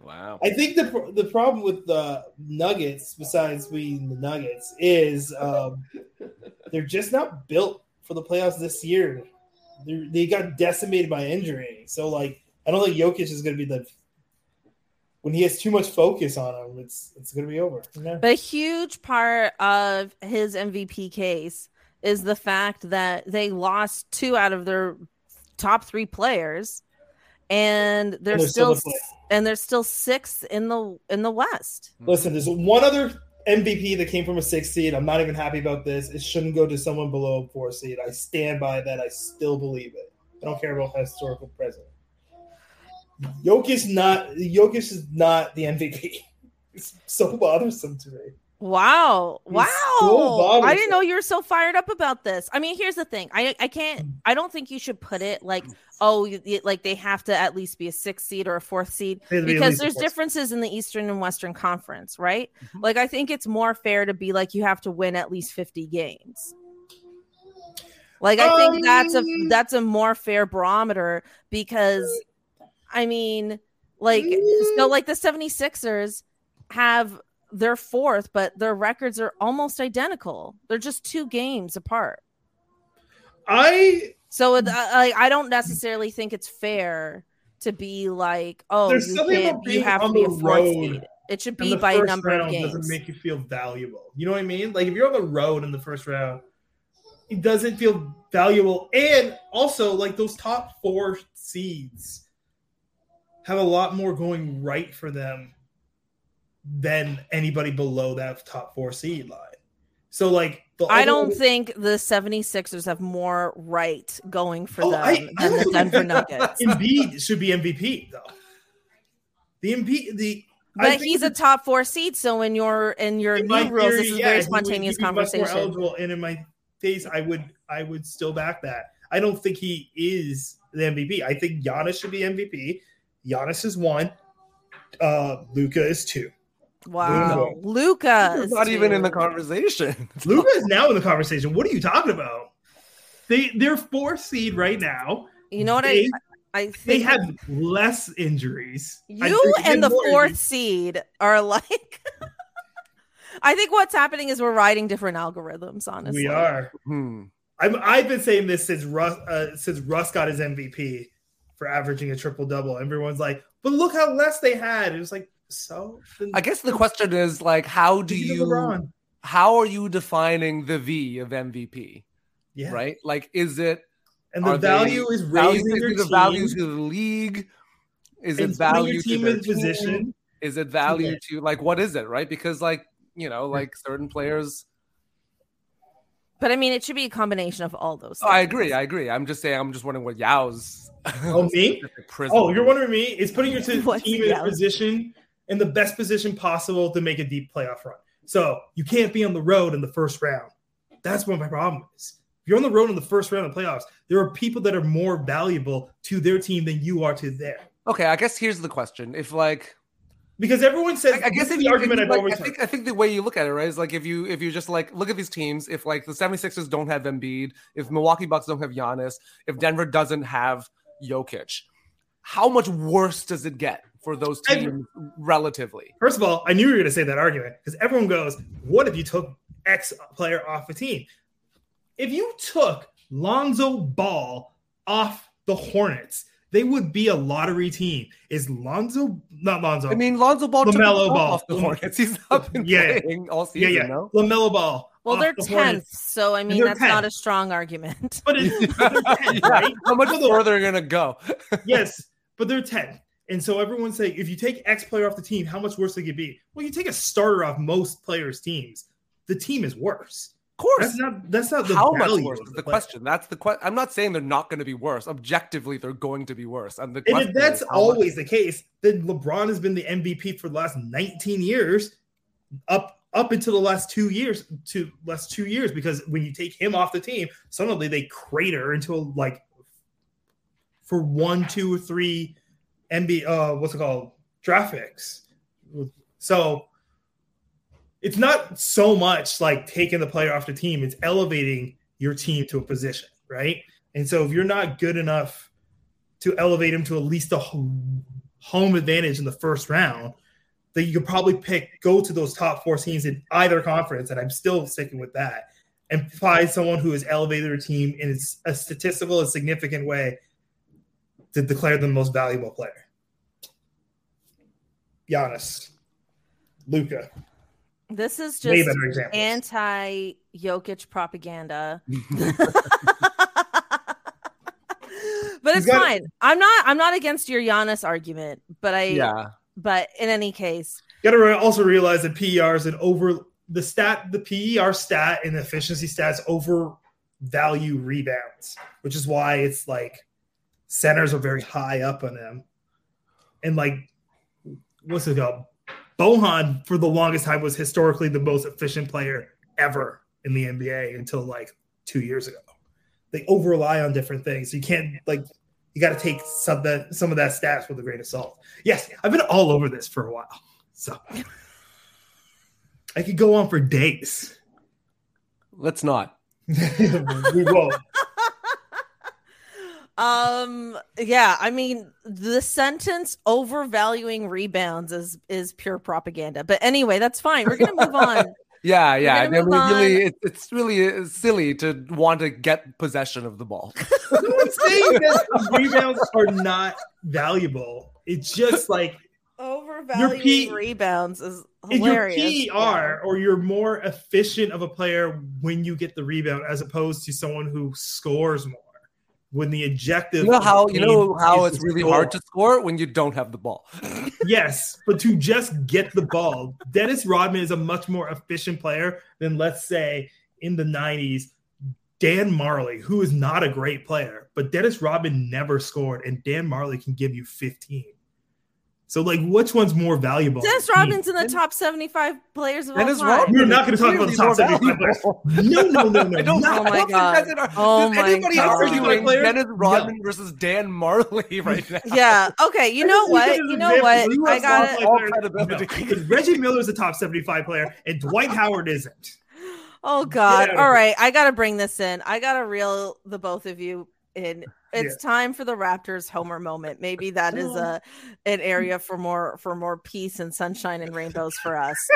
Wow. I think the problem with the Nuggets, besides being the Nuggets, is they're just not built for the playoffs this year. They got decimated by injury, so like I don't think Jokic is going to be the. When he has too much focus on him, it's going to be over. Yeah. But a huge part of his MVP case is the fact that they lost two out of their top three players, and they're still sixth in the West. Listen, there's one other MVP that came from a 6 seed. I'm not even happy about this. It shouldn't go to someone below a 4 seed. I stand by that. I still believe it. I don't care about historical present. Jokic is not the MVP. It's so bothersome to me. Wow. So I didn't know you were so fired up about this. I mean, here's the thing. I don't think you should put it like, like they have to at least be a 6 seed or a 4th seed because there's differences in the Eastern and Western Conference, right? Mm-hmm. Like, I think it's more fair to be like, you have to win at least 50 games. Like, I think that's a more fair barometer because, I mean, like, so like the 76ers have, they're 4th, but their records are almost identical. They're just 2 games apart. I don't necessarily think it's fair to be like, you have to be a 4th seed. It should be by number of games. Doesn't make you feel valuable. You know what I mean? Like if you're on the road in the first round, it doesn't feel valuable. And also, like those top 4 seeds have a lot more going right for them than anybody below that top 4 seed line. So like I don't think the 76ers have more right going for them than the Denver Nuggets. Embiid should be MVP though. He's a top 4 seed, so in your new rules, this is a very spontaneous conversation. Much more eligible, and in my case, I would still back that. I don't think he is the MVP. I think Giannis should be MVP. Giannis is 1. Luka is 2. Wow, Luka is not even in the conversation. Luka is now in the conversation. What are you talking about? They're 4 seed right now. You know what I think they have less injuries. You and the 4th seed are like. I think what's happening is we're riding different algorithms. Honestly, we are. I've been saying this since Russ got his MVP for averaging a triple double. Everyone's like, but look how less they had. It was like. So I guess the question is like, how are you defining the V of MVP? Yeah. Right. Like, is it, and the value is raising the value to the league? Is it value to their position? Is it value to like, what is it? Right. Because like, you know, like certain players. But I mean, it should be a combination of all those. Things. I agree. I'm just saying, I'm just wondering what Yao's. Oh, me? Oh, you're wondering me? It's putting your team in a position. In the best position possible to make a deep playoff run. So you can't be on the road in the first round. That's what my problem is. If you're on the road in the first round of playoffs, there are people that are more valuable to their team than you are to their. Okay, I guess here's the question. If like because everyone says I guess if the argument I've always I think the way you look at it, right, is like if you just like look at these teams, if like the 76ers don't have Embiid, if Milwaukee Bucks don't have Giannis, if Denver doesn't have Jokic, how much worse does it get? For those teams, relatively. First of all, I knew you were going to say that argument because everyone goes, what if you took X player off a team? If you took Lonzo Ball off the Hornets, they would be a lottery team. Lonzo Ball took LaMelo Ball off the Hornets. He's not been playing all season, no? LaMelo Ball. Well, they're 10th, so I mean, that's 10th. Not a strong argument. But they're 10th, right? How much further are going to go? Yes, but they're 10th. And so everyone's saying, if you take X player off the team, how much worse they could be? Well, you take a starter off most players' teams. the team is worse. Of course. That's not the how much worse is the question. That's the question. I'm not saying they're not going to be worse. Objectively, they're going to be worse. And the question, if that's always the case, then LeBron has been the MVP for the last 19 years, up until the last two years, because when you take him off the team, suddenly they crater into for 1, 2, 3 NBA draft picks. So it's not so much like taking the player off the team, it's elevating your team to a position, right? And so if you're not good enough to elevate him to at least a home advantage in the first round, then you could probably go to those top four teams in either conference, and I'm still sticking with that, and find someone who has elevated their team in a statistical and significant way to declare them the most valuable player. Giannis. Luka. This is just anti-Jokic propaganda. But it's fine. I'm not against your Giannis argument, but but in any case, you got to also realize that PER is the PER stat and the efficiency stats overvalue rebounds, which is why it's like centers are very high up on them. And what's it called? Bohan for the longest time was historically the most efficient player ever in the NBA until 2 years ago. They over rely on different things. You can't you got to take some of that stats with a grain of salt. Yes, I've been all over this for a while, so I could go on for days. Let's not. We won't. Yeah. I mean, the sentence "overvaluing rebounds" is pure propaganda. But anyway, that's fine. We're gonna move on. Yeah. It's really silly to want to get possession of the ball. No one's saying that rebounds are not valuable. It's just overvaluing rebounds is hilarious. Your PR or you're more efficient of a player when you get the rebound as opposed to someone who scores more. When the objective, you know how it's really hard to score when you don't have the ball. Yes, but to just get the ball, Dennis Rodman is a much more efficient player than, let's say, in the 90s, Dan Marley, who is not a great player, but Dennis Rodman never scored, and Dan Marley can give you 15. So, which one's more valuable? Dennis Rodman's in the top 75 players of all time. We're not going to talk about the top 75 players. No. Does anybody else Dennis Rodman versus Dan Marley right now? Yeah. Okay. You know what? I got it. No. Reggie Miller's a top 75 player, and Dwight Howard isn't. Oh God! All right, I got to bring this in. I got to reel the both of you in. It's time for the Raptors Homer moment. Maybe that is an area for more peace and sunshine and rainbows for us.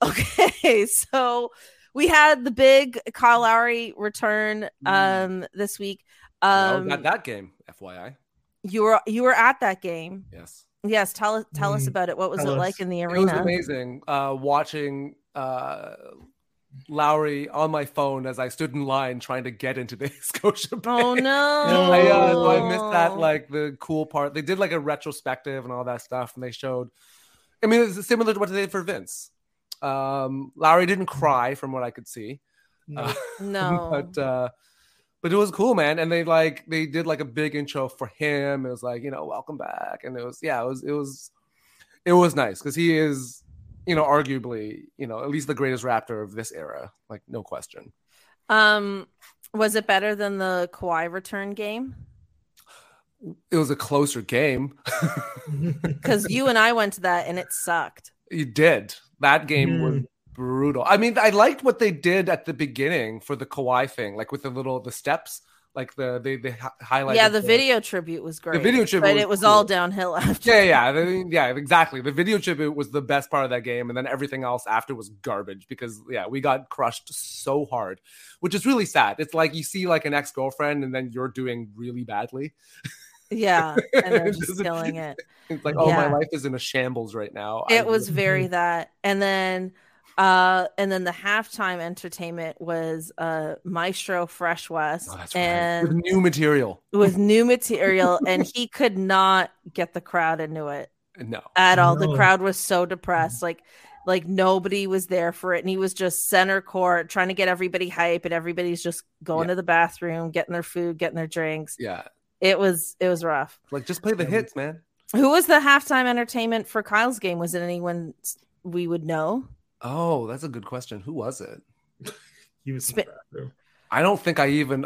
Okay, so we had the big Kyle Lowry return this week. At that game, FYI, you were at that game. Yes. Tell us about it. What was it like in the arena? It was amazing. Watching. Lowry on my phone as I stood in line trying to get into the Scotia Bay. Oh no! I missed that the cool part. They did a retrospective and all that stuff, and they showed. I mean, it's similar to what they did for Vince. Lowry didn't cry, from what I could see. No. But it was cool, man. And they did a big intro for him. It was welcome back, and it was nice because he is. Arguably, at least the greatest Raptor of this era, no question. Was it better than the Kawhi return game? It was a closer game. Because you and I went to that and it sucked. You did. That game was brutal. I mean, I liked what they did at the beginning for the Kawhi thing, with the steps. They highlighted. Yeah, the video tribute was great. The video tribute, but it was all downhill after. Yeah, exactly. The video tribute was the best part of that game, and then everything else after was garbage because we got crushed so hard, which is really sad. It's you see an ex-girlfriend, and then you're doing really badly. Yeah, and they're just killing it. It's my life is in a shambles right now. It was very that, and then the halftime entertainment was Maestro Fresh West and right. with new material and he could not get the crowd into it at all. The crowd was so depressed Like nobody was there for it. And he was just center court trying to get everybody hype, and everybody's just going to the bathroom, getting their food, getting their drinks. Yeah. It was rough. Like, just play the hits, man. Who was the halftime entertainment for Kyle's game? Was it anyone we would know? Oh, that's a good question. Who was it? He was in the bathroom. I don't think I even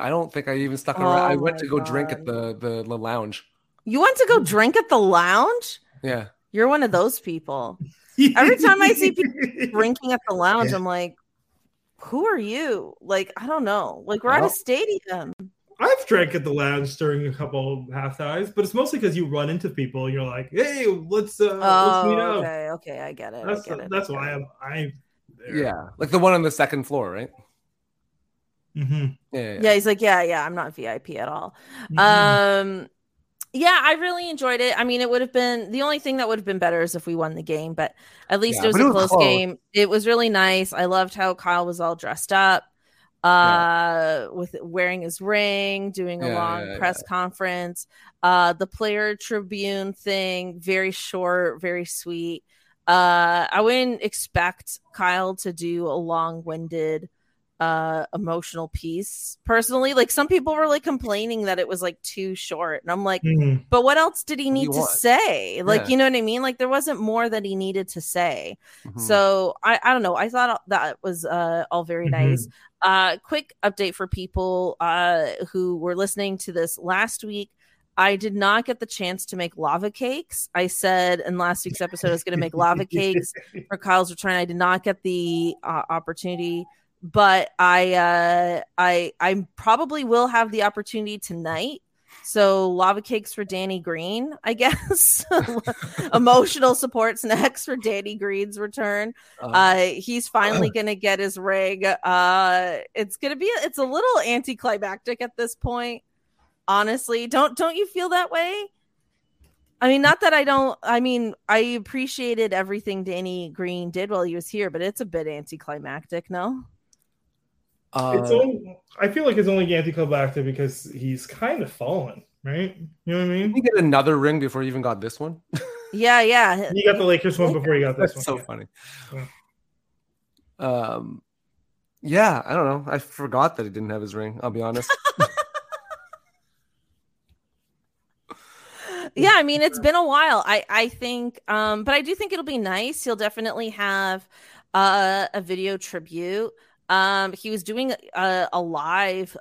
stuck around. I went to go drink at the lounge. You went to go drink at the lounge? Yeah. You're one of those people. Every time I see people drinking at the lounge, I'm like, who are you? Like, I don't know. Like, we're at a stadium. I've drank at the lounge during a couple half times, but it's mostly because you run into people. And you're like, hey, let's meet up. Okay, I get it. That's why I'm there. Yeah, like the one on the second floor, right? Mm-hmm. Yeah, he's like, I'm not VIP at all. Mm-hmm. Yeah, I really enjoyed it. I mean, it would have been, the only thing that would have been better is if we won the game, but at least it was a close game. It was really nice. I loved how Kyle was all dressed up, with wearing his ring, doing a long press conference. The player tribune thing, very short, very sweet. I wouldn't expect Kyle to do a long-winded emotional piece personally. Like, some people were like complaining that it was like too short, and I'm like, but what else did he need to say? Like, you know what I mean? Like, there wasn't more that he needed to say. So I don't know. I thought that was all very nice. Quick update for people who were listening to this last week. I did not get the chance to make lava cakes. I said in last week's episode I was going to make lava cakes for Kyle's return. I did not get the opportunity. But I probably will have the opportunity tonight. So lava cakes for Danny Green, I guess. Emotional support snacks for Danny Green's return. He's finally gonna get his rig. It's a little anticlimactic at this point. Honestly, don't you feel that way? I mean, not that I don't. I mean, I appreciated everything Danny Green did while he was here, but it's a bit anticlimactic, no? I feel like it's only anticlimactic because he's kind of fallen, right? You know what I mean? Did he get another ring before he even got this one? Yeah. He got the Lakers one before he got this one. That's so funny. Yeah. I don't know. I forgot that he didn't have his ring, I'll be honest. Yeah, I mean, it's been a while. I think, but I do think it'll be nice. He'll definitely have a video tribute. He was doing a live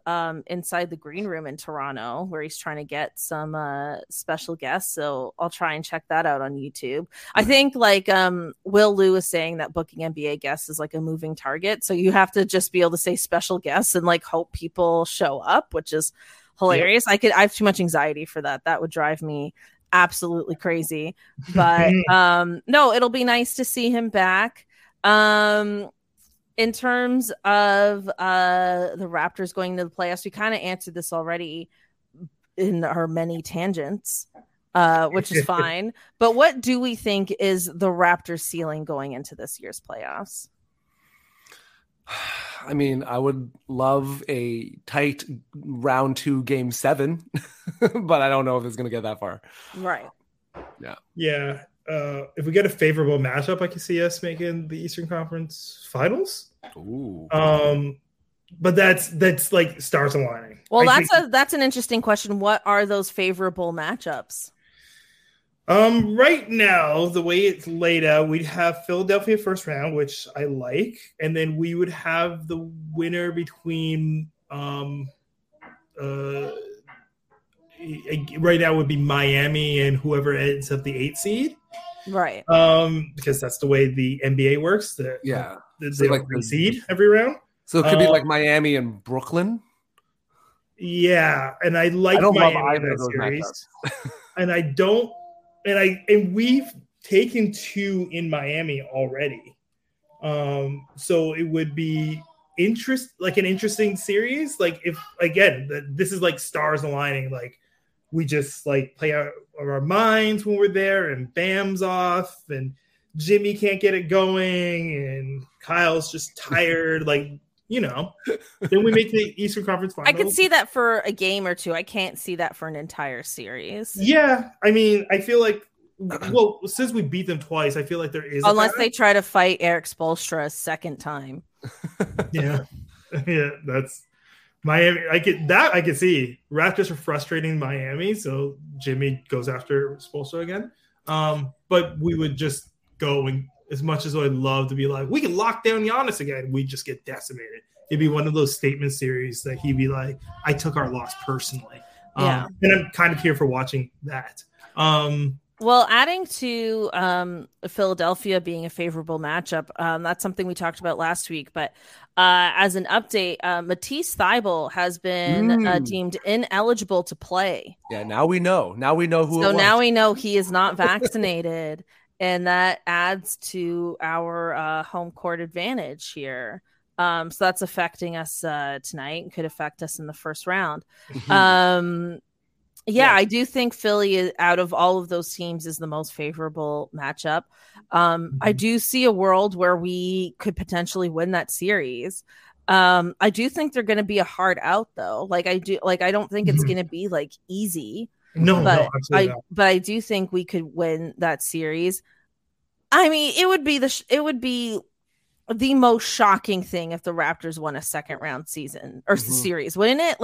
inside the green room in Toronto where he's trying to get some special guests. So I'll try and check that out on YouTube. I think like Will Liu is saying that booking NBA guests is like a moving target. So you have to just be able to say special guests and like hope people show up, which is hilarious. Yeah. I have too much anxiety for that. That would drive me absolutely crazy. But no, it'll be nice to see him back. In terms of the Raptors going to the playoffs, we kind of answered this already in our many tangents, which is fine. But what do we think is the Raptors' ceiling going into this year's playoffs? I mean, I would love a tight round 2 game 7, but I don't know if it's going to get that far. Right. Yeah. Yeah. If we get a favorable matchup, I can see us making the Eastern Conference Finals. Ooh. But that's like stars aligning. Well, that's an interesting question. What are those favorable matchups? Right now, the way it's laid out, we'd have Philadelphia first round, which I like, and then we would have the winner between right now would be Miami and whoever ends up the 8th seed. Right. Because that's the way the NBA works. They like seed every round. So it could be like Miami and Brooklyn. Yeah. And I like Miami in that series. And we've taken 2 in Miami already. So it would be an interesting series. Like, if again, this is like stars aligning, like we just like play out of our minds when we're there, and Bam's off, and Jimmy can't get it going, and Kyle's just tired. Like, you know, then we make the Eastern Conference Finals. I could see that for a game or two. I can't see that for an entire series. Yeah, I mean, I feel like well, since we beat them twice, I feel like there is. Unless they try to fight Eric Spoelstra a second time. Yeah, that's Miami. I could see Raptors are frustrating Miami, so Jimmy goes after Spoelstra again. But we would just go, and as much as I'd love to be like, we can lock down Giannis again, we just get decimated. It'd be one of those statement series that he'd be like, I took our loss personally. Yeah. And I'm kind of here for watching that. Well, adding to Philadelphia being a favorable matchup, that's something we talked about last week. But as an update, Matisse Thybulle has been deemed ineligible to play. Yeah, now we know. Now we know who it was. So now we know he is not vaccinated, and that adds to our home court advantage here. So that's affecting us tonight and could affect us in the first round. Yeah, I do think Philly is, out of all of those teams, is the most favorable matchup. I do see a world where we could potentially win that series. I do think they're going to be a hard out, though. I don't think it's going to be easy. But I do think we could win that series. I mean, it would be the most shocking thing if the Raptors won a second round season or series, wouldn't it?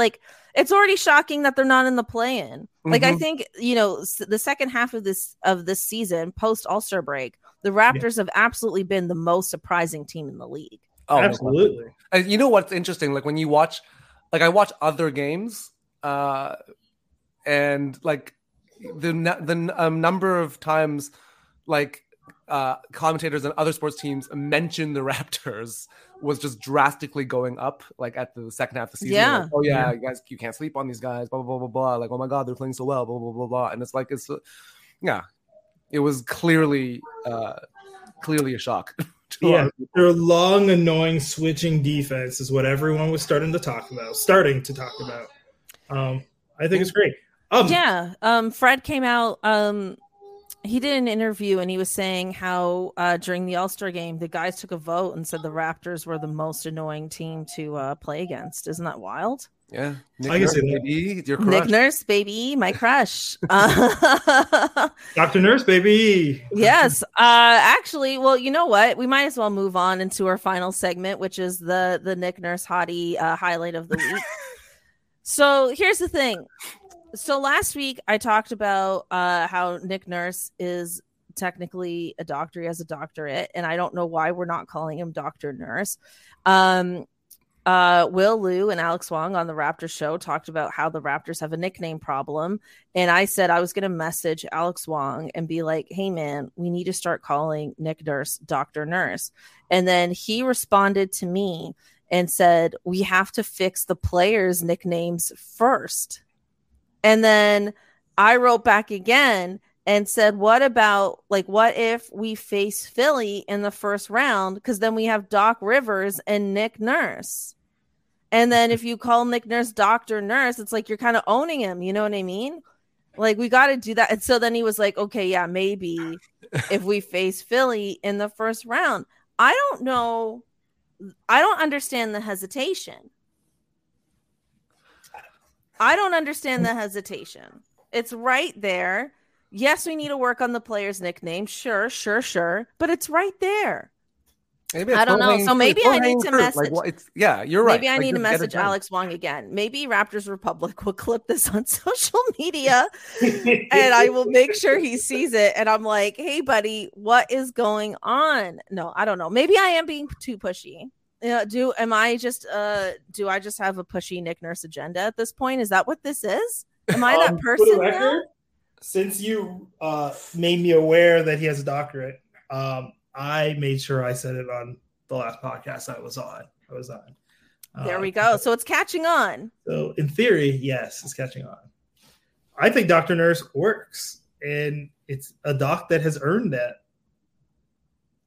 It's already shocking that they're not in the play-in. I think, the second half of this season, post All-Star break, the Raptors have absolutely been the most surprising team in the league. Oh, absolutely. You know what's interesting? When you watch, I watch other games, and the number of times, commentators and other sports teams mentioned the Raptors was just drastically going up at the second half of the season. Yeah. You guys, you can't sleep on these guys, blah, blah, blah, blah, blah. Oh my God, they're playing so well, blah, blah, blah, blah. And it was clearly a shock. Their long, annoying switching defense is what everyone was starting to talk about. I think it's great. Fred came out, he did an interview and he was saying how during the All-Star game, the guys took a vote and said the Raptors were the most annoying team to play against. Isn't that wild? Yeah. Nick Nurse, baby, my crush. Dr. Nurse, baby. Yes. Actually, well, you know what? We might as well move on into our final segment, which is the Nick Nurse hottie highlight of the week. So here's the thing. So last week I talked about how Nick Nurse is technically a doctor. He has a doctorate, and I don't know why we're not calling him Dr. Nurse. Will Liu and Alex Wong on the Raptors show talked about how the Raptors have a nickname problem. And I said I was going to message Alex Wong and be like, hey, man, we need to start calling Nick Nurse Dr. Nurse. And then he responded to me and said, we have to fix the players' nicknames first. And then I wrote back again and said, what about, what if we face Philly in the first round? Because then we have Doc Rivers and Nick Nurse. And then if you call Nick Nurse Dr. Nurse, it's you're kind of owning him. You know what I mean? We got to do that. And so then he was like, okay, yeah, maybe if we face Philly in the first round. I don't know. I don't understand the hesitation. It's right there. Yes, we need to work on the player's nickname. Sure. But it's right there. Maybe I don't know. So maybe I need to message. You're right. Maybe I need to message Alex Wong again. Maybe Raptors Republic will clip this on social media and I will make sure he sees it. And I'm like, hey, buddy, what is going on? No, I don't know. Maybe I am being too pushy. Do I just have a pushy Nick Nurse agenda at this point? Is that what this is? Am I that person now? Since you made me aware that he has a doctorate, I made sure I said it on the last podcast I was on. There we go. So it's catching on. So in theory, yes, it's catching on. I think Dr. Nurse works, and it's a doc that has earned that.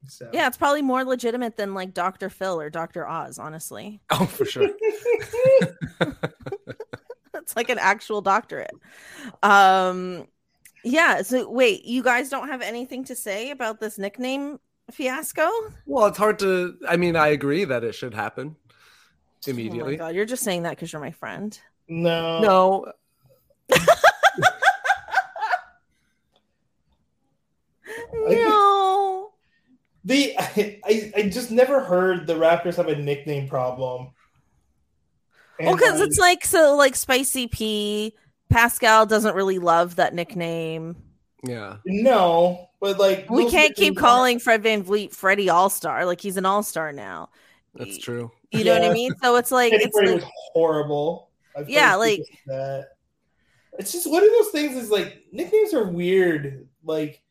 So. Yeah, it's probably more legitimate than Dr. Phil or Dr. Oz, honestly. Oh, for sure. It's an actual doctorate. Yeah, so wait, you guys don't have anything to say about this nickname fiasco? Well, it's hard to... I mean, I agree that it should happen immediately. Oh my God, you're just saying that because you're my friend. No. No. I just never heard the Raptors have a nickname problem. And well, because it's like, so like Spicy P, Pascal doesn't really love that nickname. Yeah. No, but like we can't keep calling Fred VanVleet Freddie All-Star. Like he's an All-Star now. That's true. You know what I mean? So it's like it's was horrible. Yeah, like that. It's just one of those things is like nicknames are weird. Like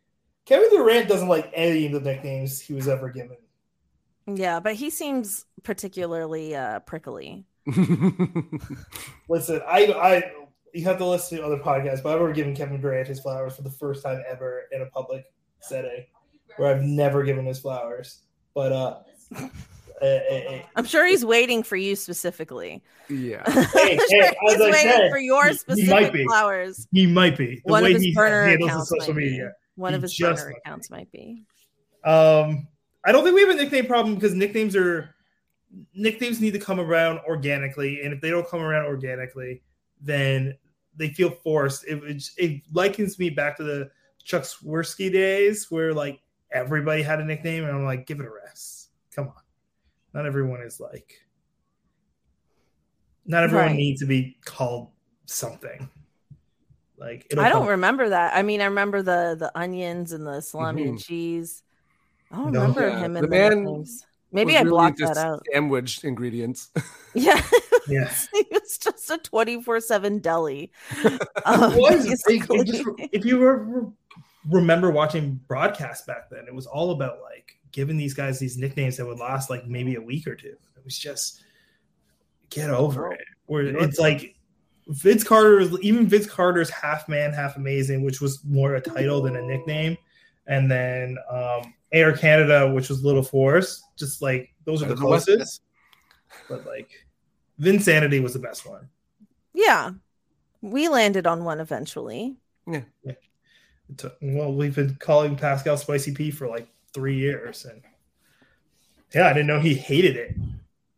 Kevin Durant doesn't like any of the nicknames he was ever given. Yeah, but he seems particularly prickly. Listen, I you have to listen to other podcasts, but I've already given Kevin Durant his flowers for the first time ever in a public setting where I've never given his flowers. But I'm sure he's waiting for you specifically. Yeah. Hey, as he's waiting for your specific flowers. He might be. One of his burner accounts might be. One of his burner accounts might be. I don't think we have a nickname problem because nicknames need to come around organically. And if they don't come around organically, then they feel forced. It likens me back to the Chuck Swirsky days where like everybody had a nickname and I'm like, give it a rest. Come on. Not everyone is like, not everyone needs to be called something. Like I don't remember that. I mean, I remember the onions and the salami and cheese. I don't remember him in the nicknames. Maybe I blocked that out. Sandwich ingredients. Yeah. Yes. It was just a 24/7 deli. If you remember watching broadcasts back then, it was all about like giving these guys these nicknames that would last like maybe a week or two. It was just get over it. Where it's like Vince Carter's half man, half amazing, which was more a title than a nickname. And then Air Canada, which was Little Force, just like those are the closest. But like Vinsanity was the best one. Yeah, we landed on one eventually. Yeah. Well, we've been calling Pascal Spicy P for like 3 years, and I didn't know he hated it.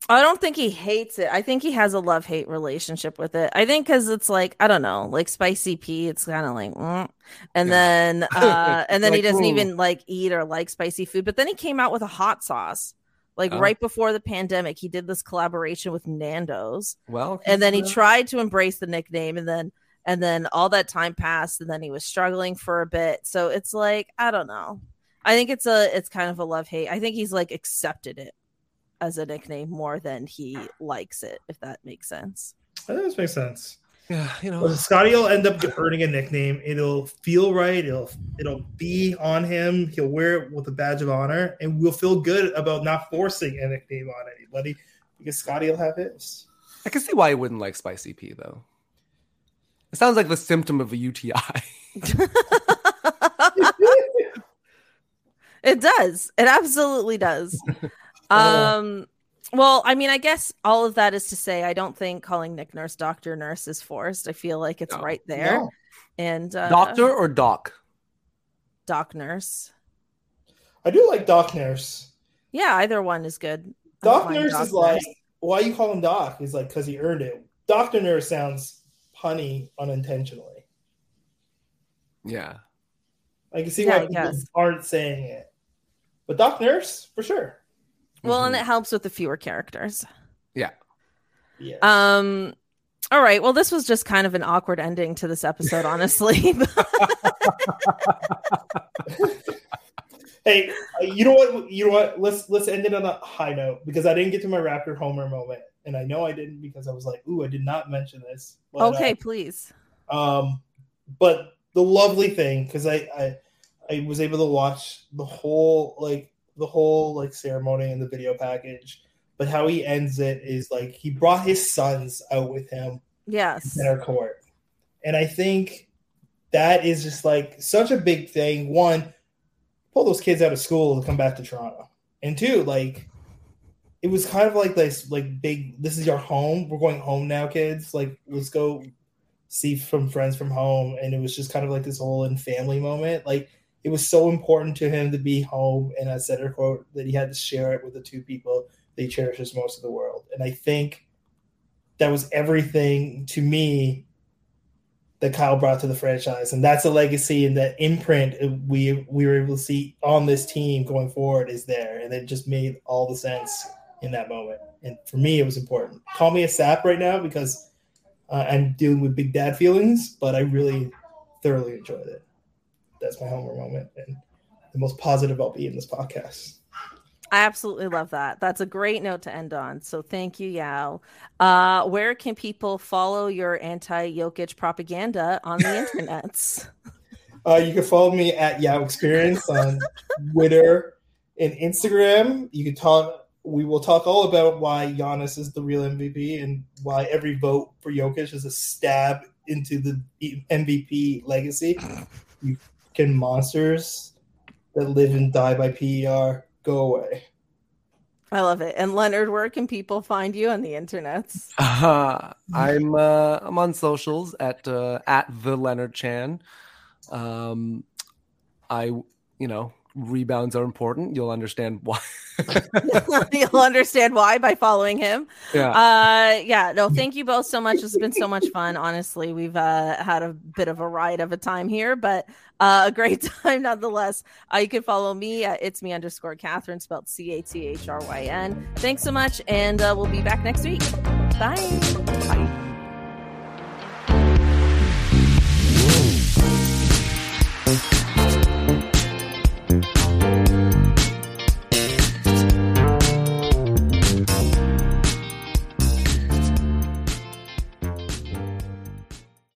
I don't think he hates it. I think he has a love-hate relationship with it. I think because it's like, I don't know, like Spicy P, it's kind of like, and then like, he doesn't even like eat or like spicy food. But then he came out with a hot sauce, like right before the pandemic. He did this collaboration with Nando's. Well, and then he tried to embrace the nickname, and then all that time passed, and then he was struggling for a bit. So it's like, I don't know. I think it's kind of a love-hate. I think he's like accepted it as a nickname more than he likes it, if that makes sense. That does make sense. Yeah, you know, well, Scotty will end up earning a nickname. It'll feel right. It'll be on him. He'll wear it with a badge of honor, and we'll feel good about not forcing a nickname on anybody because Scotty will have his. I can see why he wouldn't like Spicy P though. It sounds like the symptom of a UTI. It does. It absolutely does. Well, I mean, I guess all of that is to say, I don't think calling Nick Nurse Dr. Nurse is forced. I feel like it's right there. No. And Doctor or Doc? Doc Nurse. I do like Doc Nurse. Yeah, either one is good. Doc Nurse is like, why you call him Doc? He's like, because he earned it. Dr. Nurse sounds punny unintentionally. Yeah. I can see why people aren't saying it. But Doc Nurse, for sure. Well, and it helps with the fewer characters. Yeah. All right. Well, this was just kind of an awkward ending to this episode, honestly. Hey, you know what? Let's end it on a high note because I didn't get to my Raptor Homer moment, and I know I didn't because I was like, "Ooh, I did not mention this." But, okay, please. But the lovely thing because I was able to watch the whole ceremony and the video package, but how he ends it is like he brought his sons out with him. Yes. In our court. And I think that is just like such a big thing. One, pull those kids out of school to come back to Toronto. And two, like it was kind of like this like big, this is your home. We're going home now, kids. Like let's go see from friends from home. And it was just kind of like this whole in family moment. Like it was so important to him to be home, and I said her quote that he had to share it with the two people that he cherishes most of the world. And I think that was everything to me that Kyle brought to the franchise. And that's a legacy, and that imprint we were able to see on this team going forward is there. And it just made all the sense in that moment. And for me, it was important. Call me a sap right now because I'm dealing with big dad feelings, but I really thoroughly enjoyed it. That's my homework moment and the most positive I'll be in this podcast. I absolutely love that. That's a great note to end on. So thank you, Yao. Where can people follow your anti-Jokic propaganda on the internets? You can follow me at Yao Experience on Twitter and Instagram. You can talk. We will talk all about why Giannis is the real MVP and why every vote for Jokic is a stab into the MVP legacy. You can monsters that live and die by PER. Go away. I love it. And Leonard, where can people find you on the internets? I'm on socials at the Leonard Chan. Rebounds are important. You'll understand why. You'll understand why by following him. Thank you both so much. It's been so much fun. Honestly, we've had a bit of a ride of a time here, but a great time nonetheless. You can follow me at it's me _ Catherine, spelled Cathryn. Thanks so much, and we'll be back next week. Bye.